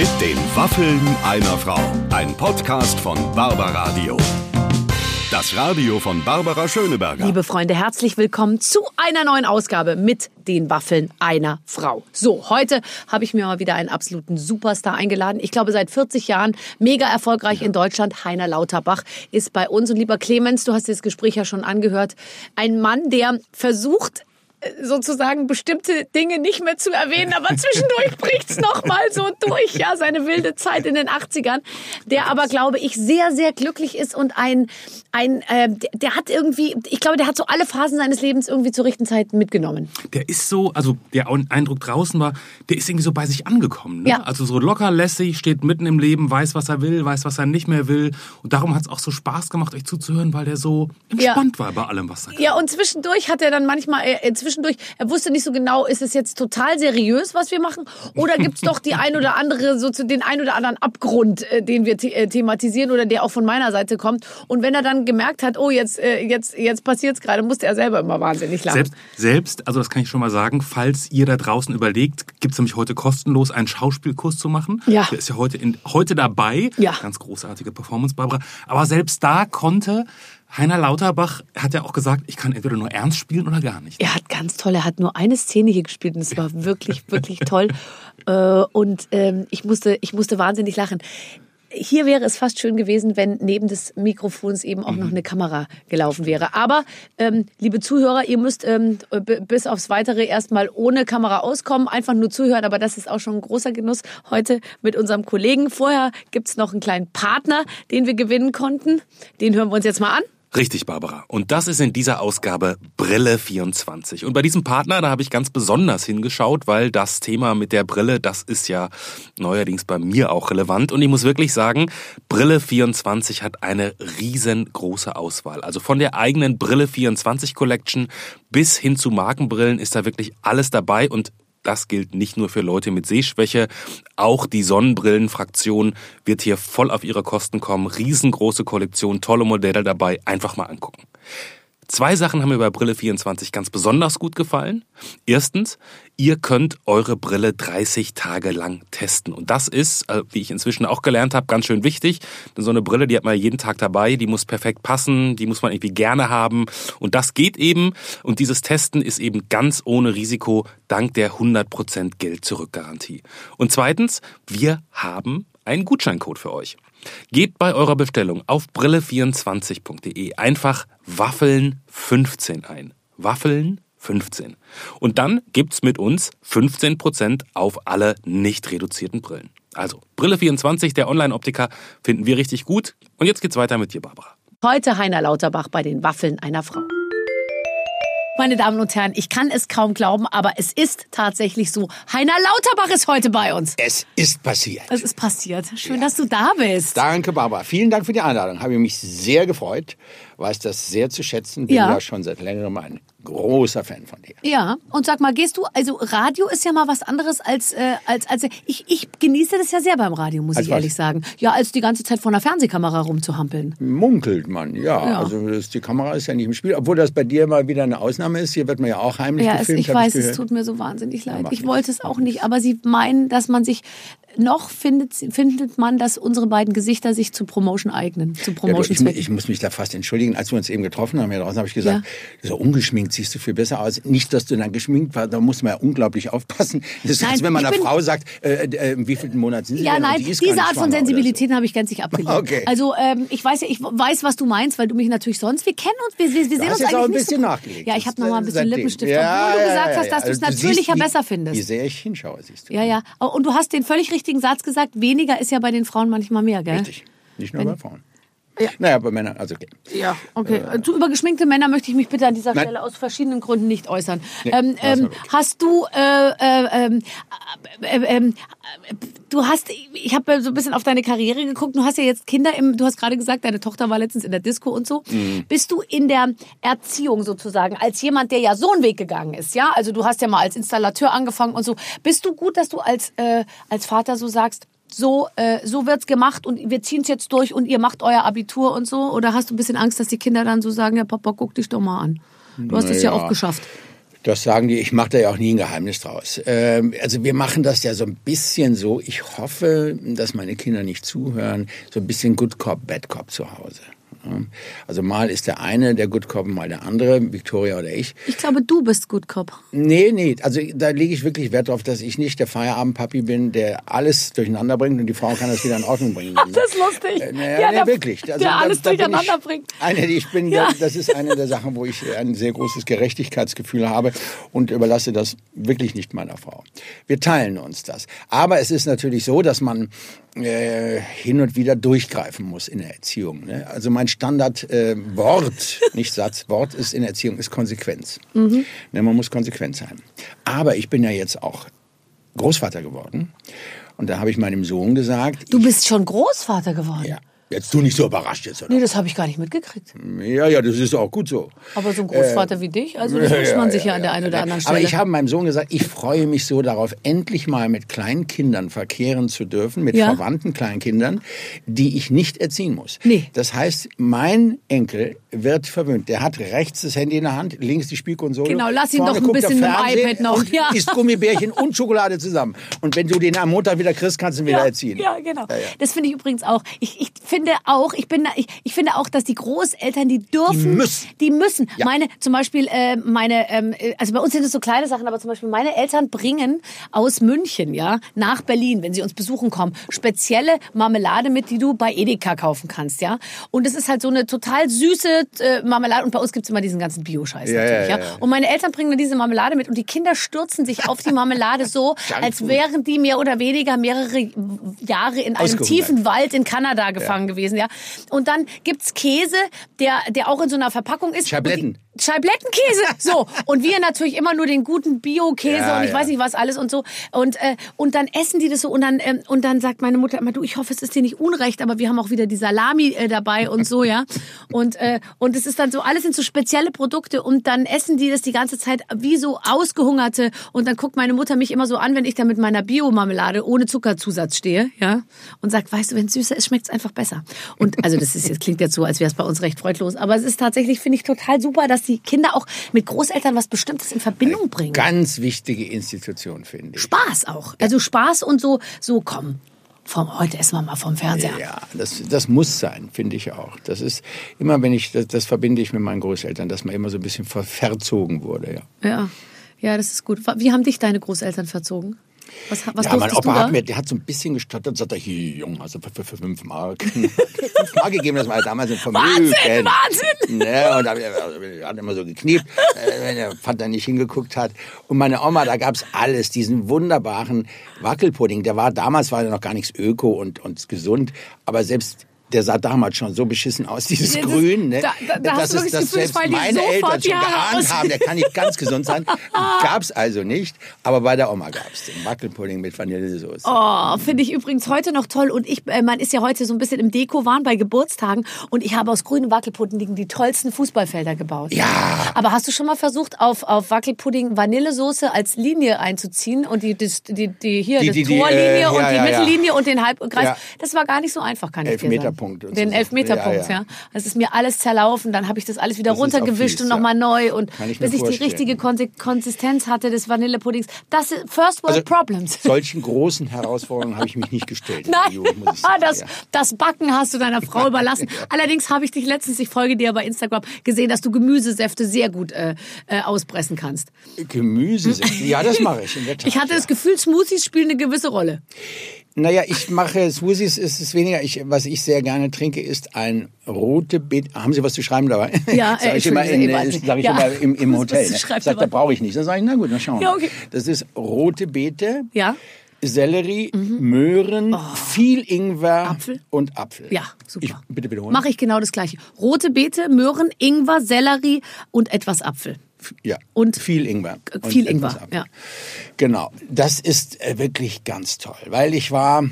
Mit den Waffeln einer Frau. Ein Podcast von Barbaradio. Das Radio von Barbara Schöneberger. Liebe Freunde, herzlich willkommen zu einer neuen Ausgabe mit den Waffeln einer Frau. So, heute habe ich mir mal wieder einen absoluten Superstar eingeladen. Ich glaube, seit 40 Jahren mega erfolgreich in Deutschland. Heiner Lauterbach ist bei uns. Und lieber Clemens, du hast dir das Gespräch ja schon angehört. Ein Mann, der versucht, sozusagen bestimmte Dinge nicht mehr zu erwähnen, aber zwischendurch bricht's nochmal so durch, ja, seine wilde Zeit in den 80ern, der aber, glaube ich, sehr, sehr glücklich ist und der hat irgendwie, ich glaube, der hat so alle Phasen seines Lebens irgendwie zur richtigen Zeit mitgenommen. Der ist so, also der Eindruck draußen war, der ist irgendwie so bei sich angekommen, ne? Ja. Also so locker lässig, steht mitten im Leben, weiß, was er will, weiß, was er nicht mehr will, und darum hat's auch so Spaß gemacht, euch zuzuhören, weil der so entspannt war bei allem, was er kann. Ja, und zwischendurch hat er dann manchmal, er wusste nicht so genau, ist es jetzt total seriös, was wir machen, oder gibt es doch die ein oder andere, so zu den ein oder anderen Abgrund, den wir thematisieren oder der auch von meiner Seite kommt. Und wenn er dann gemerkt hat, oh, jetzt passiert es gerade, musste er selber immer wahnsinnig lachen. Selbst, also das kann ich schon mal sagen, falls ihr da draußen überlegt, gibt es nämlich heute kostenlos einen Schauspielkurs zu machen. Ja. Der ist ja heute dabei. Ja. Ganz großartige Performance, Barbara. Aber selbst da konnte Heiner Lauterbach, hat ja auch gesagt, ich kann entweder nur ernst spielen oder gar nicht. Er hat ganz toll, er hat nur eine Szene hier gespielt und es war wirklich, wirklich toll. Und ich musste wahnsinnig lachen. Hier wäre es fast schön gewesen, wenn neben des Mikrofons eben auch noch eine Kamera gelaufen wäre. Aber, liebe Zuhörer, ihr müsst bis aufs Weitere erstmal ohne Kamera auskommen, einfach nur zuhören. Aber das ist auch schon ein großer Genuss heute mit unserem Kollegen. Vorher gibt's noch einen kleinen Partner, den wir gewinnen konnten. Den hören wir uns jetzt mal an. Richtig, Barbara. Und das ist in dieser Ausgabe Brille24. Und bei diesem Partner, da habe ich ganz besonders hingeschaut, weil das Thema mit der Brille, das ist ja neuerdings bei mir auch relevant. Und ich muss wirklich sagen, Brille24 hat eine riesengroße Auswahl. Also von der eigenen Brille24 Collection bis hin zu Markenbrillen ist da wirklich alles dabei. Und das gilt nicht nur für Leute mit Sehschwäche, auch die Sonnenbrillenfraktion wird hier voll auf ihre Kosten kommen. Riesengroße Kollektion, tolle Modelle dabei, einfach mal angucken. Zwei Sachen haben mir bei Brille24 ganz besonders gut gefallen. Erstens, ihr könnt eure Brille 30 Tage lang testen. Und das ist, wie ich inzwischen auch gelernt habe, ganz schön wichtig. Denn so eine Brille, die hat man jeden Tag dabei, die muss perfekt passen, die muss man irgendwie gerne haben. Und das geht eben. Und dieses Testen ist eben ganz ohne Risiko, dank der 100% Geld-Zurück-Garantie. Und zweitens, wir haben einen Gutscheincode für euch. Geht bei eurer Bestellung auf brille24.de einfach Waffeln15 ein. Waffeln15. Und dann gibt's mit uns 15% auf alle nicht reduzierten Brillen. Also Brille24, der Online-Optiker, finden wir richtig gut. Und jetzt geht's weiter mit dir, Barbara. Heute Heiner Lauterbach bei den Waffeln einer Frau. Meine Damen und Herren, ich kann es kaum glauben, aber es ist tatsächlich so. Heiner Lauterbach ist heute bei uns. Es ist passiert. Es ist passiert. Schön, dass du da bist. Danke, Barbara. Vielen Dank für die Einladung. Habe mich sehr gefreut. Weiß das sehr zu schätzen. Bin ja schon seit längerem ein großer Fan von dir. Ja, und sag mal, gehst du, also Radio ist ja mal was anderes als ich genieße das ja sehr beim Radio, muss ich ehrlich sagen. Ja, als die ganze Zeit vor einer Fernsehkamera rumzuhampeln. Munkelt man, ja. Also die Kamera ist ja nicht im Spiel, obwohl das bei dir mal wieder eine Ausnahme ist. Hier wird man ja auch heimlich gefilmt. Ja, ich weiß, es tut mir so wahnsinnig leid. Ich wollte es auch nicht, aber sie meinen, dass man sich noch findet man, dass unsere beiden Gesichter sich zu Promotion eignen. Zu Promotion-Zwecken. Ja, ich muss mich da fast entschuldigen. Als wir uns eben getroffen haben, hier draußen, habe ich gesagt, so ungeschminkt siehst du viel besser aus. Nicht, dass du dann geschminkt warst, da muss man ja unglaublich aufpassen. Das ist, als wenn man einer Frau sagt, wie viel Monat sind sie denn? Nein, diese Art von Sensibilitäten habe ich ganz nicht abgelehnt. Okay. Also ich weiß, was du meinst, weil du mich natürlich sonst, wir kennen uns, wir sehen uns eigentlich nicht so. Du hast jetzt auch ein bisschen nachgelegt. Ja, ich habe nochmal ein bisschen Lippenstift, obwohl du gesagt hast, dass du es natürlicher besser findest. Wie sehr ich hinschaue, siehst du. Ja. Und du hast den völlig richtigen Satz gesagt, weniger ist ja bei den Frauen manchmal mehr, gell? Richtig, nicht nur bei Frauen. Ja. Naja, bei Männern, also okay. Ja, okay. Über geschminkte Männer möchte ich mich bitte an dieser Stelle aus verschiedenen Gründen nicht äußern. Nee, hast du, ich habe so ein bisschen auf deine Karriere geguckt, du hast ja jetzt Kinder, du hast gerade gesagt, deine Tochter war letztens in der Disco und so. Mhm. Bist du in der Erziehung sozusagen, als jemand, der ja so einen Weg gegangen ist, ja? Also du hast ja mal als Installateur angefangen und so. Bist du gut, dass du als Vater so sagst, so wird's gemacht und wir ziehen's jetzt durch und ihr macht euer Abitur und so? Oder hast du ein bisschen Angst, dass die Kinder dann so sagen, ja Papa, guck dich doch mal an. Du hast es ja auch geschafft. Das sagen die, ich mache da ja auch nie ein Geheimnis draus. Also wir machen das ja so ein bisschen so, ich hoffe, dass meine Kinder nicht zuhören, so ein bisschen Good Cop, Bad Cop zu Hause. Also mal ist der eine der Good Cop, mal der andere, Victoria oder ich. Ich glaube, du bist Good Cop. Nee, also da lege ich wirklich Wert drauf, dass ich nicht der Feierabendpapi bin, der alles durcheinander bringt und die Frau kann das wieder in Ordnung bringen. Ach, das ist lustig. Wirklich. Also, der alles durcheinander bringt. Das ist eine der Sachen, wo ich ein sehr großes Gerechtigkeitsgefühl habe und überlasse das wirklich nicht meiner Frau. Wir teilen uns das. Aber es ist natürlich so, dass man hin und wieder durchgreifen muss in der Erziehung. Ne? Also mein Standardwort, nicht Satz, Wort ist in der Erziehung, ist Konsequenz. Mhm. Ne, man muss konsequent sein. Aber ich bin ja jetzt auch Großvater geworden. Und da habe ich meinem Sohn gesagt... Du bist schon Großvater geworden? Ja. Jetzt du nicht so überrascht jetzt, oder? Nee, das habe ich gar nicht mitgekriegt. Ja, das ist auch gut so. Aber so ein Großvater wie dich, also das muss man sich ja an der einen oder anderen Stelle... Aber ich habe meinem Sohn gesagt, ich freue mich so darauf, endlich mal mit Kleinkindern verkehren zu dürfen, mit verwandten Kleinkindern, die ich nicht erziehen muss. Nee. Das heißt, mein Enkel wird verwöhnt. Der hat rechts das Handy in der Hand, links die Spielkonsole. Genau, lass ihn doch ein bisschen mit dem iPad noch. Ja. Isst Gummibärchen und Schokolade zusammen. Und wenn du den am Montag wieder kriegst, kannst du ihn wieder erziehen. Ja, genau. Ja. Das finde ich übrigens auch... Ich finde auch, dass die Großeltern, die dürfen, die müssen. Ja. Meine, bei uns sind es so kleine Sachen, aber zum Beispiel meine Eltern bringen aus München, nach Berlin, wenn sie uns besuchen kommen, spezielle Marmelade mit, die du bei Edeka kaufen kannst, Und es ist halt so eine total süße Marmelade und bei uns gibt's immer diesen ganzen Bio-Scheiß natürlich. Und meine Eltern bringen dann diese Marmelade mit und die Kinder stürzen sich auf die Marmelade so, als wären die mehr oder weniger mehrere Jahre in einem tiefen Wald in Kanada gefangen gewesen, Und dann gibt's Käse, der auch in so einer Verpackung ist. Scheiblettenkäse, so. Und wir natürlich immer nur den guten Bio-Käse und ich weiß nicht was alles und so. Und dann essen die das so und dann sagt meine Mutter immer, du, ich hoffe, es ist dir nicht unrecht, aber wir haben auch wieder die Salami dabei und so, Und es ist dann so, alles sind so spezielle Produkte und dann essen die das die ganze Zeit wie so Ausgehungerte und dann guckt meine Mutter mich immer so an, wenn ich da mit meiner Bio-Marmelade ohne Zuckerzusatz stehe, Und sagt, weißt du, wenn es süßer ist, schmeckt es einfach besser. Und also das klingt jetzt so, als wäre es bei uns recht freudlos, aber es ist tatsächlich, finde ich, total super, dass die Kinder auch mit Großeltern was Bestimmtes in Verbindung bringen. Ganz wichtige Institution, finde ich. Spaß auch. Also Spaß und so komm. Heute essen wir mal vom Fernseher. Ja, das muss sein, finde ich auch. Das ist immer, wenn ich, das verbinde ich mit meinen Großeltern, dass man immer so ein bisschen verzogen wurde. Ja, das ist gut. Wie haben dich deine Großeltern verzogen? Was mein Opa hat so ein bisschen gestottert und sagt, hier, Junge, also für 5 Mark. 5 Mark gegeben, das war damals ein Vermögen. Wahnsinn! Ne, und er hat immer so gekniept, wenn der Vater nicht hingeguckt hat. Und meine Oma, da gab's alles, diesen wunderbaren Wackelpudding. Damals war der noch gar nichts öko und gesund, aber selbst... Der sah damals schon so beschissen aus, dieses Grün, ne? Das selbst meine Eltern schon geahnt haben, der kann nicht ganz gesund sein. Gab's also nicht, aber bei der Oma gab's den Wackelpudding mit Vanillesoße. Oh, finde ich übrigens heute noch toll. Und man ist ja heute so ein bisschen im Deko-Wahn bei Geburtstagen und ich habe aus grünen Wackelpudding die tollsten Fußballfelder gebaut. Ja. Aber hast du schon mal versucht, auf Wackelpudding Vanillesoße als Linie einzuziehen und die Torlinie und die Mittellinie und den Halbkreis? Ja. Das war gar nicht so einfach, kann ich dir sagen. Den Elfmeterpunkt, ja. Es ist mir alles zerlaufen, dann habe ich das alles wieder runtergewischt und nochmal neu und bis ich die richtige Konsistenz hatte des Vanillepuddings. Das ist First World Problems. Solchen großen Herausforderungen habe ich mich nicht gestellt. Nein, muss ich sagen. Das Backen hast du deiner Frau überlassen. Allerdings habe ich dich letztens, ich folge dir bei Instagram, gesehen, dass du Gemüsesäfte sehr gut auspressen kannst. Gemüsesäfte? Ja, das mache ich in der Tat. Ich hatte das Gefühl, Smoothies spielen eine gewisse Rolle. Naja, ich mache Smoothies, ist es weniger. Was ich sehr gerne trinke, ist ein rote Beete. Haben Sie was zu schreiben dabei? Ja, sag ich immer im Hotel. Da brauche ich nicht. Dann sage ich, na gut, dann schauen wir. Ja, okay. Das ist rote Beete, Sellerie, Möhren, viel Ingwer und Apfel. Ja, super. Bitte holen. Mache ich genau das Gleiche. Rote Beete, Möhren, Ingwer, Sellerie und etwas Apfel. Ja, und viel Ingwer. Genau, das ist wirklich ganz toll, weil ich war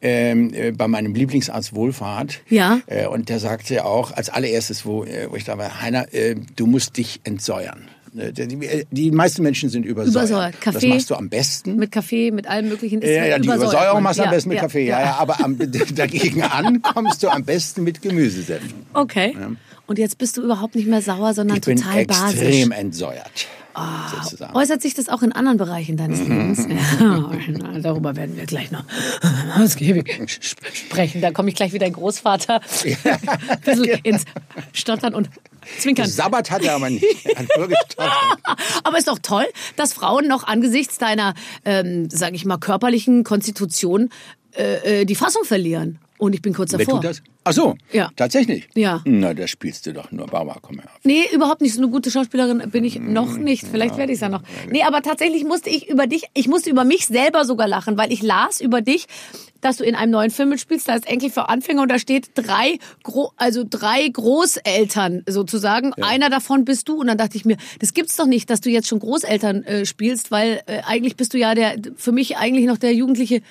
bei meinem Lieblingsarzt Wohlfahrt und der sagte auch als allererstes, wo ich da war, Heiner, du musst dich entsäuern. Die meisten Menschen sind übersäuert. Kaffee, das machst du am besten. Mit Kaffee, mit allem möglichen. Die Übersäuerung machst du am besten mit Kaffee. Ja, aber dagegen an kommst du am besten mit Gemüsesäften. Okay. Ja. Und jetzt bist du überhaupt nicht mehr sauer, sondern total basisch. Ich bin extrem entsäuert. sozusagen. Äußert sich das auch in anderen Bereichen deines Lebens? Ja, darüber werden wir gleich noch ausgiebig sprechen. Da komme ich gleich wie dein Großvater ein bisschen ins Stottern und Zwinkern. Sabbat hat er aber nicht. Er hat nur gestottert. Aber ist doch toll, dass Frauen noch angesichts deiner, sage ich mal, körperlichen Konstitution die Fassung verlieren. Und ich bin kurz davor. Wer tut das? Ach so, ja. Tatsächlich? Ja. Na, das spielst du doch nur. Barbara, komm her. Nee, überhaupt nicht. So eine gute Schauspielerin bin ich noch nicht. Vielleicht werde ich es ja noch. Nee, aber tatsächlich musste ich über dich, ich musste über mich selber sogar lachen, weil ich las über dich, dass du in einem neuen Film mitspielst, da ist Enkel für Anfänger und da steht drei Großeltern sozusagen. Ja. Einer davon bist du. Und dann dachte ich mir, das gibt's doch nicht, dass du jetzt schon Großeltern spielst, weil eigentlich bist du ja für mich eigentlich noch der jugendliche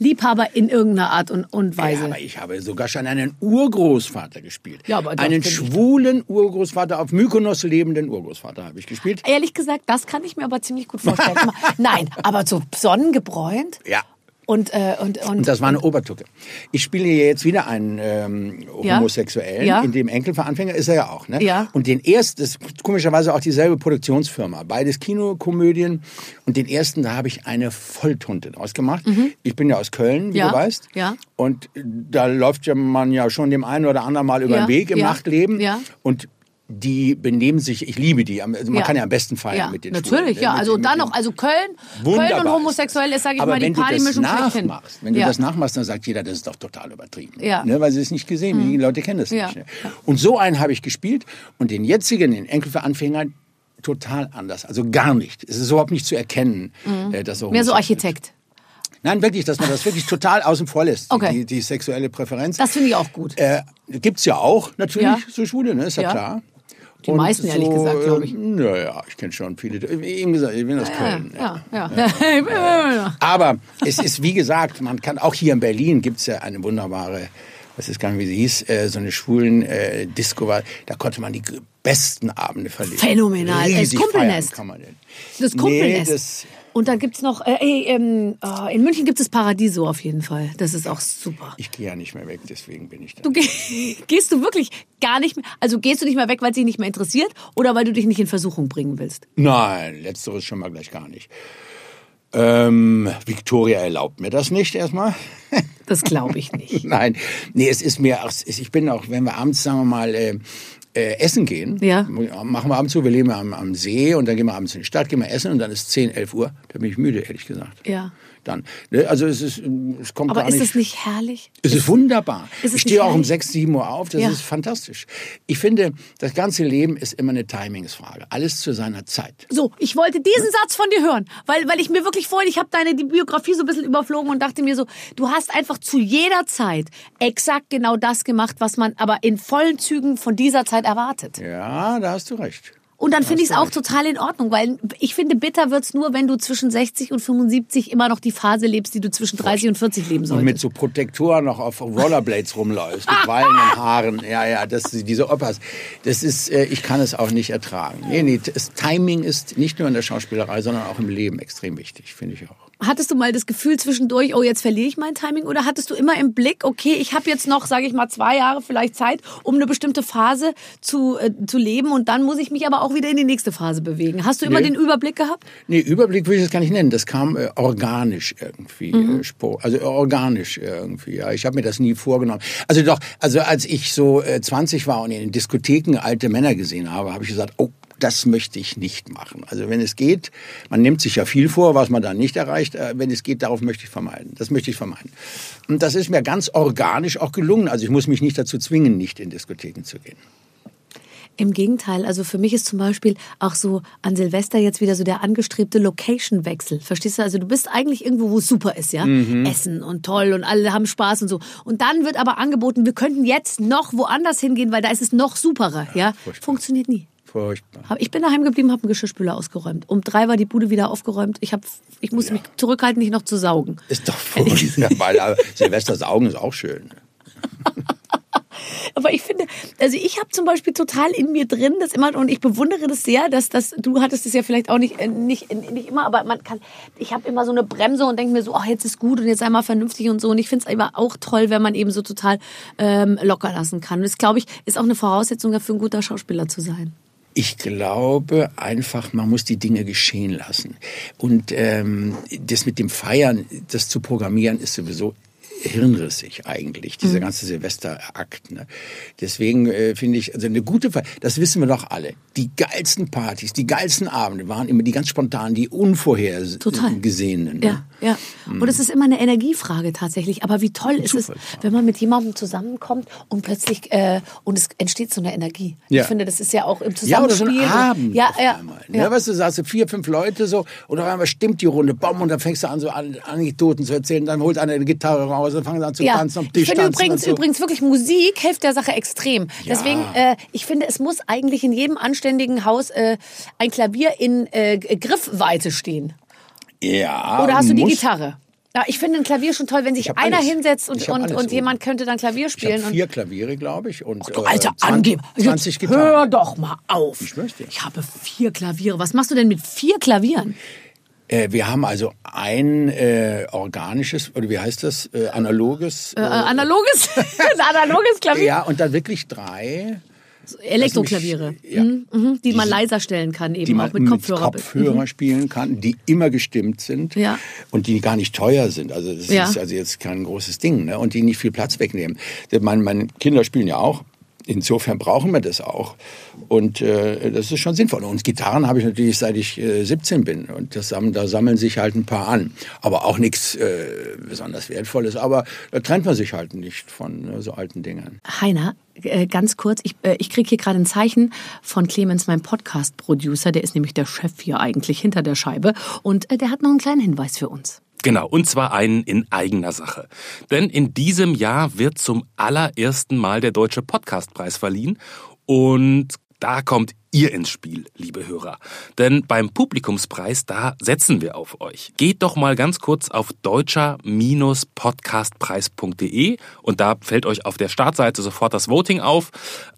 Liebhaber in irgendeiner Art und Weise. Ja, aber ich habe sogar schon einen Urgroßvater gespielt. Ja, aber einen schwulen Urgroßvater, auf Mykonos lebenden Urgroßvater habe ich gespielt. Ehrlich gesagt, das kann ich mir aber ziemlich gut vorstellen. Nein, aber so sonnengebräunt? Ja. Und das war eine Obertucke. Ich spiele jetzt wieder einen Homosexuellen, in dem Enkel für Anfänger ist er ja auch. Ne? Ja. Und den ersten, das ist komischerweise auch dieselbe Produktionsfirma, beides Kinokomödien. Und den ersten, da habe ich eine Volltunte draus gemacht. Mhm. Ich bin ja aus Köln, wie du weißt. Ja. Und da läuft ja man ja schon dem einen oder anderen mal über den Weg im Nachtleben. Ja. Und die benehmen sich, ich liebe die, also man kann ja am besten feiern mit den Schwulen. Natürlich, ja, also dann noch, also Köln und homosexuell ist, sage ich mal, die Partymischung schlechthin. Wenn du das nachmachst, dann sagt jeder, das ist doch total übertrieben, ne, weil sie es nicht gesehen, die Leute kennen das nicht. Ne? Und so einen habe ich gespielt und den jetzigen, den Enkel für Anfänger, total anders, also gar nicht. Es ist überhaupt nicht zu erkennen, dass er mehr so Architekt ist. Nein, wirklich, dass man das wirklich total außen vor lässt, die sexuelle Präferenz. Das finde ich auch gut. Gibt's ja auch, natürlich, so Schwule, ne, ist ja klar. Die meisten, so, ehrlich gesagt, glaube ich. Naja, ich kenne schon viele. Eben gesagt, ich bin aus Köln. Ja. Aber es ist, wie gesagt, man kann auch hier in Berlin, gibt es ja eine wunderbare, was ist gar nicht, wie sie hieß, so eine schwulen Disco, da konnte man die besten Abende verleben. Phänomenal. Riesig Kumpelnest. Kann man denn. Das Kumpelnest. Nee, und dann gibt es noch, in München gibt es Paradiso auf jeden Fall. Das ist auch super. Ich gehe ja nicht mehr weg, deswegen bin ich da. Gehst du wirklich gar nicht mehr, also gehst du nicht mehr weg, weil es dich nicht mehr interessiert oder weil du dich nicht in Versuchung bringen willst? Nein, letzteres schon mal gleich gar nicht. Victoria erlaubt mir das nicht erstmal. Das glaube ich nicht. Nein, nee, es ist mir, ich bin auch, wenn wir abends, sagen wir mal, essen gehen, machen wir abends so, wir leben am See und dann gehen wir abends in die Stadt, gehen wir essen und dann ist 10, 11 Uhr, da bin ich müde, ehrlich gesagt. Ja. Dann, ne, also es kommt aber gar nicht. Aber ist es nicht herrlich? Es ist wunderbar. Ich stehe auch um 6, 7 Uhr auf, das ist fantastisch. Ich finde, das ganze Leben ist immer eine Timingsfrage, alles zu seiner Zeit. So, ich wollte diesen Satz von dir hören, weil ich mir wirklich vorhin, ich habe die Biografie so ein bisschen überflogen und dachte mir so, du hast einfach zu jeder Zeit exakt genau das gemacht, was man aber in vollen Zügen von dieser Zeit erwartet. Ja, da hast du recht. Und dann finde ich es auch total in Ordnung, weil ich finde, bitter wird's nur, wenn du zwischen 60 und 75 immer noch die Phase lebst, die du zwischen 30 und 40 leben solltest. Und mit so Protektoren noch auf Rollerblades rumläufst, mit wallenden Haaren. Ja, diese Opas. Das ist, ich kann es auch nicht ertragen. Nee, das Timing ist nicht nur in der Schauspielerei, sondern auch im Leben extrem wichtig, finde ich auch. Hattest du mal das Gefühl zwischendurch, oh, jetzt verliere ich mein Timing? Oder hattest du immer im Blick, okay, ich habe jetzt noch, sage ich mal, 2 Jahre vielleicht Zeit, um eine bestimmte Phase zu leben und dann muss ich mich aber auch wieder in die nächste Phase bewegen. Hast du immer den Überblick gehabt? Nee, Überblick würde ich das gar nicht nennen. Das kam organisch irgendwie. Also organisch irgendwie, ja. Ich habe mir das nie vorgenommen. Also doch, also als ich so 20 war und in den Diskotheken alte Männer gesehen habe, habe ich gesagt, oh, das möchte ich nicht machen. Also wenn es geht, man nimmt sich ja viel vor, was man dann nicht erreicht. Wenn es geht, darauf möchte ich vermeiden. Das möchte ich vermeiden. Und das ist mir ganz organisch auch gelungen. Also ich muss mich nicht dazu zwingen, nicht in Diskotheken zu gehen. Im Gegenteil, also für mich ist zum Beispiel auch so an Silvester jetzt wieder so der angestrebte Location-Wechsel. Verstehst du? Also du bist eigentlich irgendwo, wo es super ist, ja? Essen und toll und alle haben Spaß und so. Und dann wird aber angeboten, wir könnten jetzt noch woanders hingehen, weil da ist es noch superer, ja? Funktioniert nie. Furchtbar. Ich bin daheim geblieben, habe einen Geschirrspüler ausgeräumt. Um 3 war die Bude wieder aufgeräumt. Ich musste mich zurückhalten, nicht noch zu saugen. Ist doch furchtbar, weil Silvester saugen ist auch schön. Aber ich finde, also ich habe zum Beispiel total in mir drin, das immer, und ich bewundere das sehr, dass du hattest es ja vielleicht auch nicht immer, aber ich habe immer so eine Bremse und denke mir so, ach, jetzt ist gut und jetzt sei mal vernünftig und so. Und ich finde es aber auch toll, wenn man eben so total locker lassen kann. Und das, glaube ich, ist auch eine Voraussetzung dafür, ein guter Schauspieler zu sein. Ich glaube einfach, man muss die Dinge geschehen lassen. Und das mit dem Feiern, das zu programmieren, ist sowieso hirnrissig eigentlich, dieser ganze Silvesterakt. Ne? Deswegen finde ich, also eine gute Feier, das wissen wir doch alle, die geilsten Partys, die geilsten Abende waren immer die ganz spontanen, die unvorhergesehenen. Ne? Ja, ja. Und es ist immer eine Energiefrage tatsächlich, aber wie toll ist es, wenn man mit jemandem zusammenkommt und plötzlich, und es entsteht so eine Energie. Ja. Ich finde, das ist ja auch im Zusammenspiel. Ja, oder so ein Abend. Ja, ja, ja. Ja, weißt du, saß du 4, 5 Leute so und auf einmal stimmt die Runde, bam, und dann fängst du an, so Anekdoten zu erzählen, dann holt einer eine Gitarre raus. Also fangen an zu tanzen, am Tisch tanzen. Übrigens wirklich, Musik hilft der Sache extrem. Ja. Deswegen, ich finde, es muss eigentlich in jedem anständigen Haus ein Klavier in Griffweite stehen. Ja. Oder hast du die Gitarre? Ja, ich finde ein Klavier schon toll, wenn sich einer hinsetzt und jemand könnte dann Klavier spielen. Ich habe 4 Klaviere, glaube ich. Und, ach du alter Angeber, 20 Gitarren. Hör doch mal auf. Ich möchte. Ich habe 4 Klaviere. Was machst du denn mit 4 Klavieren? Wir haben also ein organisches, oder wie heißt das, analoges? Analoges? Ein analoges Klavier? Ja, und dann wirklich 3... Elektroklaviere, ja. Die man leiser stellen kann, eben die man auch mit Kopfhörer, spielen kann, die immer gestimmt sind, ja, und die gar nicht teuer sind. Also das, ja, ist also jetzt kein großes Ding, ne? Und die nicht viel Platz wegnehmen. Meine Kinder spielen ja auch. Insofern brauchen wir das auch. Und das ist schon sinnvoll. Und Gitarren habe ich natürlich, seit ich 17 bin. Und da sammeln sich halt ein paar an. Aber auch nichts besonders Wertvolles. Aber da trennt man sich halt nicht von so alten Dingen. Heiner, ganz kurz. Ich kriege hier gerade ein Zeichen von Clemens, meinem Podcast-Producer. Der ist nämlich der Chef hier eigentlich hinter der Scheibe. Und der hat noch einen kleinen Hinweis für uns. Genau, und zwar einen in eigener Sache. Denn in diesem Jahr wird zum allerersten Mal der Deutsche Podcastpreis verliehen. Und da kommt ihr ins Spiel, liebe Hörer. Denn beim Publikumspreis, da setzen wir auf euch. Geht doch mal ganz kurz auf deutscher-podcastpreis.de und da fällt euch auf der Startseite sofort das Voting auf.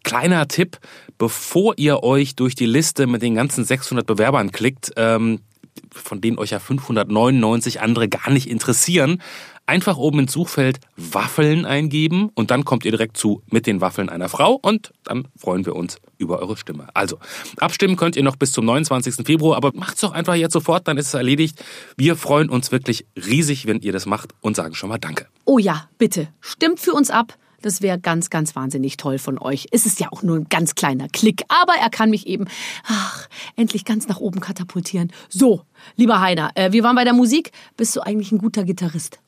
Kleiner Tipp, bevor ihr euch durch die Liste mit den ganzen 600 Bewerbern klickt, von denen euch ja 599 andere gar nicht interessieren, einfach oben ins Suchfeld Waffeln eingeben und dann kommt ihr direkt zu Mit den Waffeln einer Frau und dann freuen wir uns über eure Stimme. Also, abstimmen könnt ihr noch bis zum 29. Februar, aber macht's doch einfach jetzt sofort, dann ist es erledigt. Wir freuen uns wirklich riesig, wenn ihr das macht und sagen schon mal Danke. Oh ja, bitte, stimmt für uns ab. Das wäre ganz, ganz wahnsinnig toll von euch. Es ist ja auch nur ein ganz kleiner Klick, aber er kann mich eben endlich ganz nach oben katapultieren. So, lieber Heiner, wir waren bei der Musik. Bist du eigentlich ein guter Gitarrist?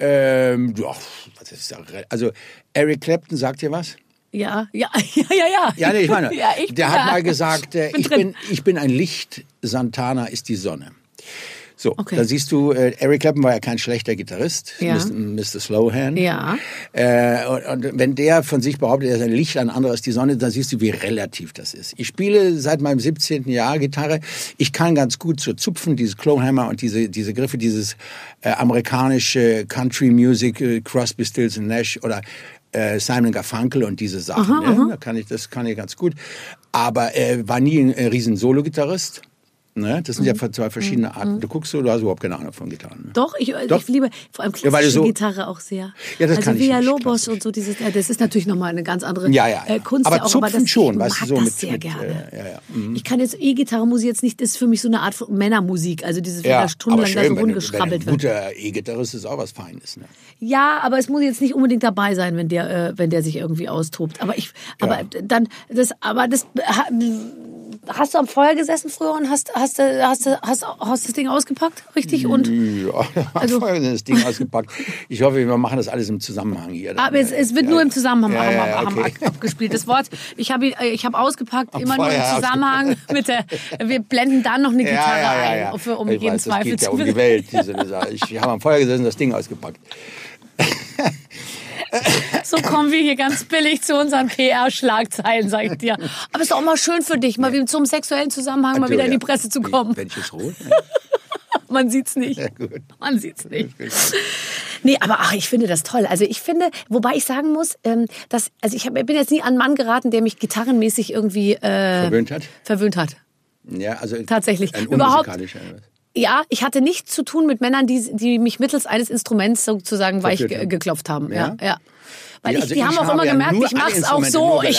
Ja, das ist also Eric Clapton, sagt dir was? Ja. Ja, nee, ich meine, ja, der hat mal gesagt, ich bin ein Licht, Santana ist die Sonne. So, okay. Da siehst du, Eric Clapton war ja kein schlechter Gitarrist, ja. Mr. Slowhand. Ja. Und wenn der von sich behauptet, er ist ein Licht, ein anderer ist die Sonne, dann siehst du, wie relativ das ist. Ich spiele seit meinem 17. Jahr Gitarre. Ich kann ganz gut so zupfen, dieses Clawhammer und diese Griffe, dieses amerikanische Country Music, Crosby, Stills und Nash oder Simon Garfunkel und diese Sachen. Aha, ne? Das kann ich ganz gut. Aber war nie ein riesen Solo-Gitarrist. Ne? Das sind ja 2 verschiedene Arten. Du guckst so, du hast überhaupt keine Ahnung von Gitarren. Ne? Doch, ich liebe vor allem klassische Gitarre auch sehr. Ja, das also kann Villa-Lobos und so, dieses, das ist natürlich nochmal eine ganz andere Kunst. Aber zupfen schon, weißt du, so das sehr gerne. Ich kann jetzt E-Gitarre, muss ich jetzt nicht, ist für mich so eine Art von Männermusik, also dieses, wenn da stundenlang schön, da so rumgeschrabbelt wird. Ein guter E-Gitarrist ist auch was Feines. Ne? Ja, aber es muss jetzt nicht unbedingt dabei sein, wenn der sich irgendwie austobt. Hast du am Feuer gesessen früher und hast das Ding ausgepackt, richtig? Und ja, am Feuer das Ding ausgepackt. Ich hoffe, wir machen das alles im Zusammenhang hier. Aber es wird nur im Zusammenhang abgespielt. Das Wort, ich hab ausgepackt, am immer Feuer nur im Zusammenhang mit der. Wir blenden dann noch eine Gitarre ein, um jeden Zweifel zu um die Welt. Ich habe am Feuer gesessen, das Ding ausgepackt. So kommen wir hier ganz billig zu unseren PR-Schlagzeilen, sag ich dir. Aber es ist auch mal schön für dich, mal wieder zum sexuellen Zusammenhang mal wieder in die Presse zu kommen. Wenn ich es rot? Man sieht's nicht. Ja, gut. Man sieht's nicht. Nee, aber ich finde das toll. Also ich finde, wobei ich sagen muss, ich bin jetzt nie an einen Mann geraten, der mich gitarrenmäßig irgendwie verwöhnt hat. Ja, also tatsächlich. Ein unmusikalischer. Ja, ich hatte nichts zu tun mit Männern, die mich mittels eines Instruments sozusagen weich geklopft haben. Ja, ja. Weil also die haben auch immer gemerkt, ich mach's auch so. Ich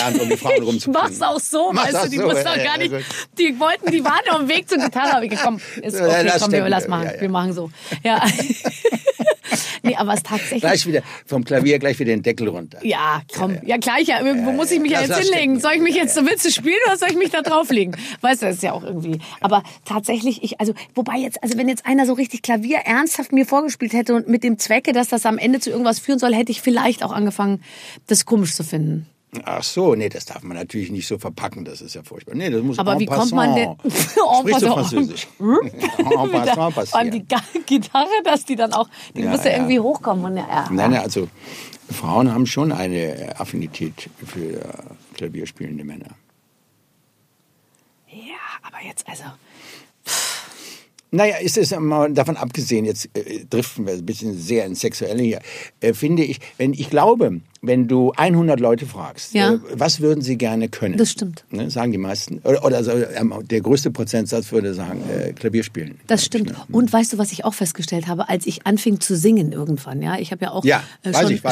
mach's auch so, weißt du, die mussten auch gar nicht, die wollten, die waren auf dem Weg zur Gitarre, aber ich gesagt, komm, wir machen so. Ja. Nee, aber es tatsächlich... Gleich wieder, vom Klavier gleich wieder den Deckel runter. Ja, komm, ja gleich, ja, wo muss ich mich jetzt hinlegen? Soll ich mich jetzt so Witze spielen oder soll ich mich da drauflegen? Weißt du, das ist ja auch irgendwie... Aber tatsächlich, wenn jetzt einer so richtig Klavier ernsthaft mir vorgespielt hätte und mit dem Zwecke, dass das am Ende zu irgendwas führen soll, hätte ich vielleicht auch angefangen, das komisch zu finden. Ach so, nee, das darf man natürlich nicht so verpacken, das ist ja furchtbar. Nee, das muss aber wie kommt man denn... Sprichst du Französisch? En passant passieren. Vor allem die Gitarre, dass die dann auch... Die muss ja irgendwie hochkommen. Und Nein, also Frauen haben schon eine Affinität für klavierspielende Männer. Ja, aber jetzt also... Naja, ist es mal davon abgesehen, jetzt driften wir ein bisschen sehr ins Sexuelle hier, finde ich, wenn du 100 Leute fragst, was würden sie gerne können? Das stimmt. Ne, sagen die meisten, oder der größte Prozentsatz würde sagen, Klavier spielen. Das stimmt. Ne? Und weißt du, was ich auch festgestellt habe, als ich anfing zu singen irgendwann, ja, ich habe ja auch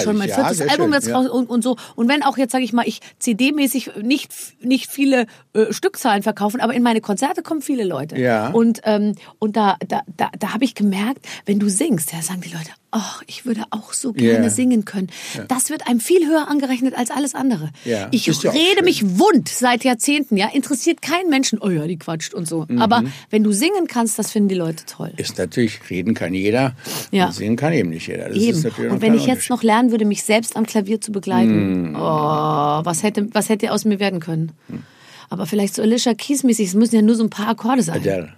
schon mein 4. Album jetzt raus und so, und wenn auch jetzt, sage ich mal, ich CD-mäßig nicht viele Stückzahlen verkaufen, aber in meine Konzerte kommen viele Leute. Ja. Und da habe ich gemerkt, wenn du singst, ja, sagen die Leute, ach, ich würde auch so gerne singen können. Ja. Das wird einem viel höher angerechnet als alles andere. Ja. Ich rede mich wund seit Jahrzehnten, ja, interessiert keinen Menschen. Oh ja, die quatscht und so. Mhm. Aber wenn du singen kannst, das finden die Leute toll. Ist natürlich, reden kann jeder, singen kann eben nicht jeder. Das eben. Ist natürlich, und wenn ich jetzt noch lernen würde, mich selbst am Klavier zu begleiten, was hätte aus mir werden können? Mhm. Aber vielleicht so Alicia Keys-mäßig, es müssen ja nur so ein paar Akkorde sein. Adele.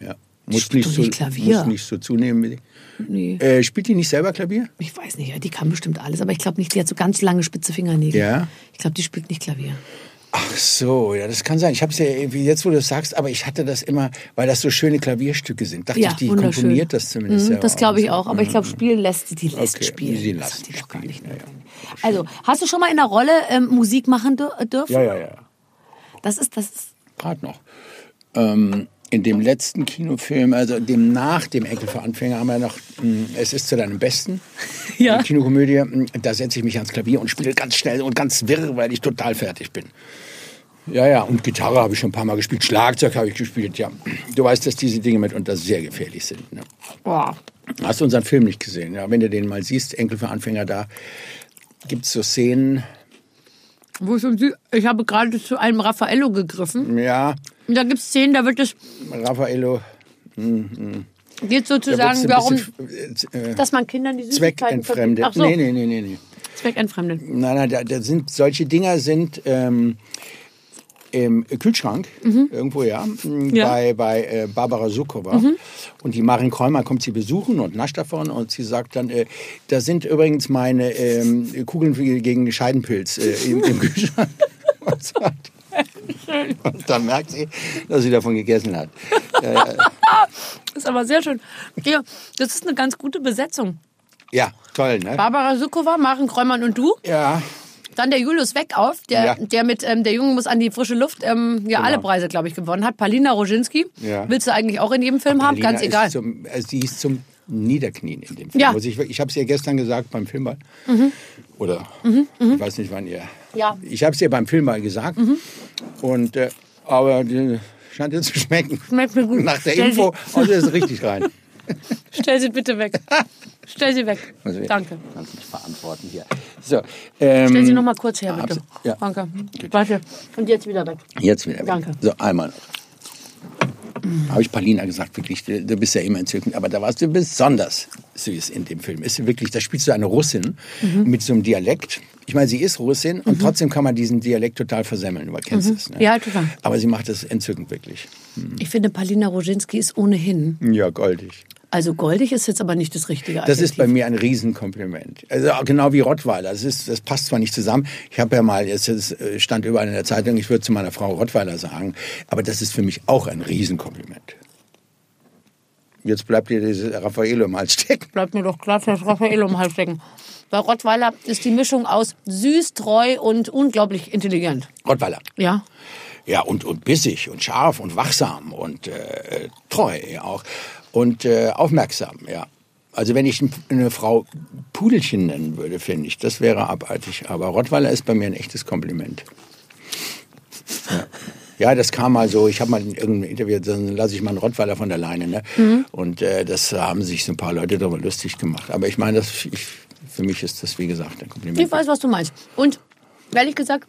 Ja. Muss nicht so zunehmen. Nee. Spielt die nicht selber Klavier? Ich weiß nicht, die kann bestimmt alles, aber ich glaube nicht, die hat so ganz lange spitze Fingernägel. Ja? Ich glaube, die spielt nicht Klavier. Ach so, ja, das kann sein. Ich habe es ja irgendwie jetzt, wo du es sagst, aber ich hatte das immer, weil das so schöne Klavierstücke sind. Dachte ich, die komponiert das zumindest. Das glaube ich auch, aber ich glaube, spielen lässt sie, die lässt spielen. Die das hat die doch gar nicht mehr. Ja. Also, hast du schon mal in einer Rolle Musik machen dürfen? Ja. Das ist gerade noch. In dem letzten Kinofilm, also nach dem Enkel für Anfänger, haben wir noch Es ist zu deinem Besten, die Kinokomödie. Da setze ich mich ans Klavier und spiele ganz schnell und ganz wirr, weil ich total fertig bin. Ja, und Gitarre habe ich schon ein paar Mal gespielt, Schlagzeug habe ich gespielt, ja. Du weißt, dass diese Dinge mitunter sehr gefährlich sind. Ne? Oh. Hast du unseren Film nicht gesehen? Ja, wenn du den mal siehst, Enkel für Anfänger, da gibt es so Szenen... Ich habe gerade zu einem Raffaello gegriffen. Ja. Und da gibt es Szenen, da wird es... Raffaello. Geht sozusagen darum, dass man Kindern die Süßigkeiten zweckentfremdet. Ach so. Nee. Zweckentfremdet. Nein, da sind solche Dinger sind im Kühlschrank, irgendwo, bei Barbara Sukowa. Und die Maren Kroymann kommt sie besuchen und nascht davon und sie sagt dann, da sind übrigens meine Kugeln gegen Scheidenpilz im Kühlschrank. Und dann merkt sie, dass sie davon gegessen hat. Ist aber sehr schön. Ja, das ist eine ganz gute Besetzung. Ja, toll, ne? Barbara Sukowa, Maren Kroymann und du? Ja. Dann der Julius Weckauf, der mit Der Junge muss an die frische Luft alle Preise, glaube ich, gewonnen hat. Palina Rojinski, willst du eigentlich auch in jedem Film haben? Ganz egal. Sie ist zum Niederknien in dem Film. Ja. Also ich habe es ihr gestern gesagt beim Filmball. Ich weiß nicht, wann ihr... Ja. Ich habe es ihr beim Filmball gesagt. Und, aber die scheint ihr zu schmecken. Schmeckt mir gut. Nach der Info, also ist richtig rein. Stell sie bitte weg. Stell sie weg. Also, danke. Kannst nicht verantworten hier. So, stell sie noch mal kurz her, bitte. Ja. Danke. Gut. Warte. Und jetzt wieder weg. Danke. So, einmal noch. Habe ich Palina gesagt, wirklich, du bist ja immer entzückend, aber da warst du besonders süß in dem Film. Ist wirklich, da spielst du eine Russin mit so einem Dialekt. Ich meine, sie ist Russin und trotzdem kann man diesen Dialekt total versemmeln. Du kennst es, ne? Ja, total. Aber sie macht das entzückend, wirklich. Ich finde, Palina Rojinski ist ohnehin... Ja, goldig. Also goldig ist jetzt aber nicht das richtige Adjektiv. Das ist bei mir ein Riesenkompliment. Also genau wie Rottweiler. Das passt zwar nicht zusammen. Ich habe ja mal, es stand überall in der Zeitung, ich würde zu meiner Frau Rottweiler sagen, aber das ist für mich auch ein Riesenkompliment. Jetzt bleibt dir dieses Raffaello im Hals stecken. Bleibt mir doch klar, dass Raffaello im Hals stecken. Bei Rottweiler ist die Mischung aus süß, treu und unglaublich intelligent. Rottweiler? Ja. Ja, und bissig und scharf und wachsam und treu auch und aufmerksam, ja. Also wenn ich eine Frau Pudelchen nennen würde, finde ich, das wäre abartig. Aber Rottweiler ist bei mir ein echtes Kompliment. Ja. Ja, das kam mal so, ich habe mal in irgendeinem Interview, dann lasse ich mal einen Rottweiler von der Leine, ne? Mhm. Und das haben sich so ein paar Leute darüber lustig gemacht. Aber ich meine, für mich ist das, wie gesagt, ein Kompliment. Ich weiß, was du meinst. Und ehrlich gesagt,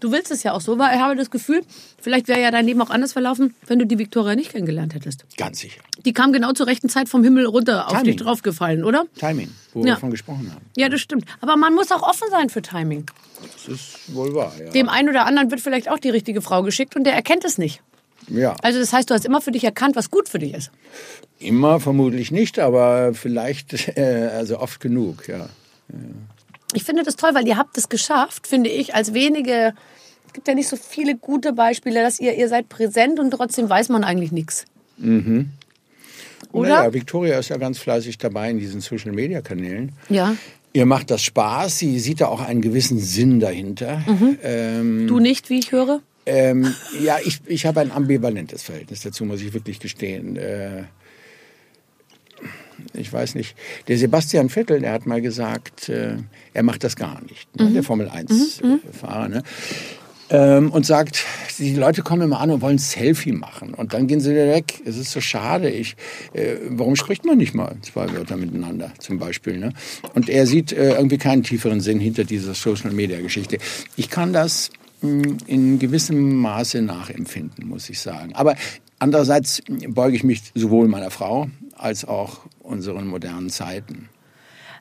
du willst es ja auch so, weil ich habe das Gefühl, vielleicht wäre ja dein Leben auch anders verlaufen, wenn du die Victoria nicht kennengelernt hättest. Ganz sicher. Die kam genau zur rechten Zeit vom Himmel runter, auf dich draufgefallen, oder? Timing, wo wir davon gesprochen haben. Ja, das stimmt. Aber man muss auch offen sein für Timing. Das ist wohl wahr, ja. Dem einen oder anderen wird vielleicht auch die richtige Frau geschickt und der erkennt es nicht. Ja. Also das heißt, du hast immer für dich erkannt, was gut für dich ist. Immer vermutlich nicht, aber vielleicht, also oft genug, ja. Ja. Ich finde das toll, weil ihr habt es geschafft, finde ich, als wenige, es gibt ja nicht so viele gute Beispiele, dass ihr seid präsent und trotzdem weiß man eigentlich nichts. Mhm. Oder? Naja, Victoria ist ja ganz fleißig dabei in diesen Social-Media-Kanälen. Ja. Ihr macht das Spaß, sie sieht da auch einen gewissen Sinn dahinter. Mhm. Du nicht, wie ich höre? Ja, ich habe ein ambivalentes Verhältnis dazu, muss ich wirklich gestehen. Ich weiß nicht. Der Sebastian Vettel, der hat mal gesagt, er macht das gar nicht. Ne? Mhm. Der Formel 1-Fahrer. Mhm. Ne? Und sagt, die Leute kommen immer an und wollen ein Selfie machen. Und dann gehen sie wieder weg. Es ist so schade. Warum spricht man nicht mal zwei Wörter miteinander zum Beispiel? Ne? Und er sieht irgendwie keinen tieferen Sinn hinter dieser Social-Media-Geschichte. Ich kann das in gewissem Maße nachempfinden, muss ich sagen. Aber andererseits beuge ich mich sowohl meiner Frau als auch unseren modernen Zeiten.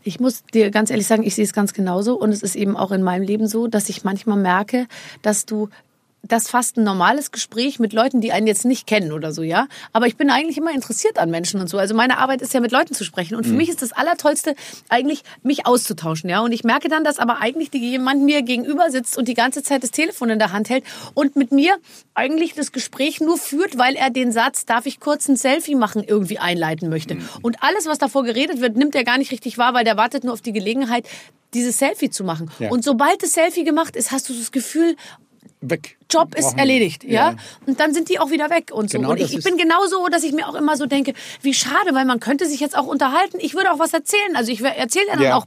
Ich muss dir ganz ehrlich sagen, ich sehe es ganz genauso. Und es ist eben auch in meinem Leben so, dass ich manchmal merke, dass das fast ein normales Gespräch mit Leuten, die einen jetzt nicht kennen oder so, ja. Aber ich bin eigentlich immer interessiert an Menschen und so. Also meine Arbeit ist ja, mit Leuten zu sprechen. Und für mich ist das Allertollste eigentlich, mich auszutauschen, ja. Und ich merke dann, dass aber eigentlich jemand mir gegenüber sitzt und die ganze Zeit das Telefon in der Hand hält und mit mir eigentlich das Gespräch nur führt, weil er den Satz, darf ich kurz ein Selfie machen, irgendwie einleiten möchte. Mhm. Und alles, was davor geredet wird, nimmt er gar nicht richtig wahr, weil der wartet nur auf die Gelegenheit, dieses Selfie zu machen. Ja. Und sobald das Selfie gemacht ist, hast du das Gefühl, weg. Job ist erledigt, ja? Und dann sind die auch wieder weg und so. Genau, und ich bin genau so, dass ich mir auch immer so denke, wie schade, weil man könnte sich jetzt auch unterhalten. Ich würde auch was erzählen. Also ich erzähle dann auch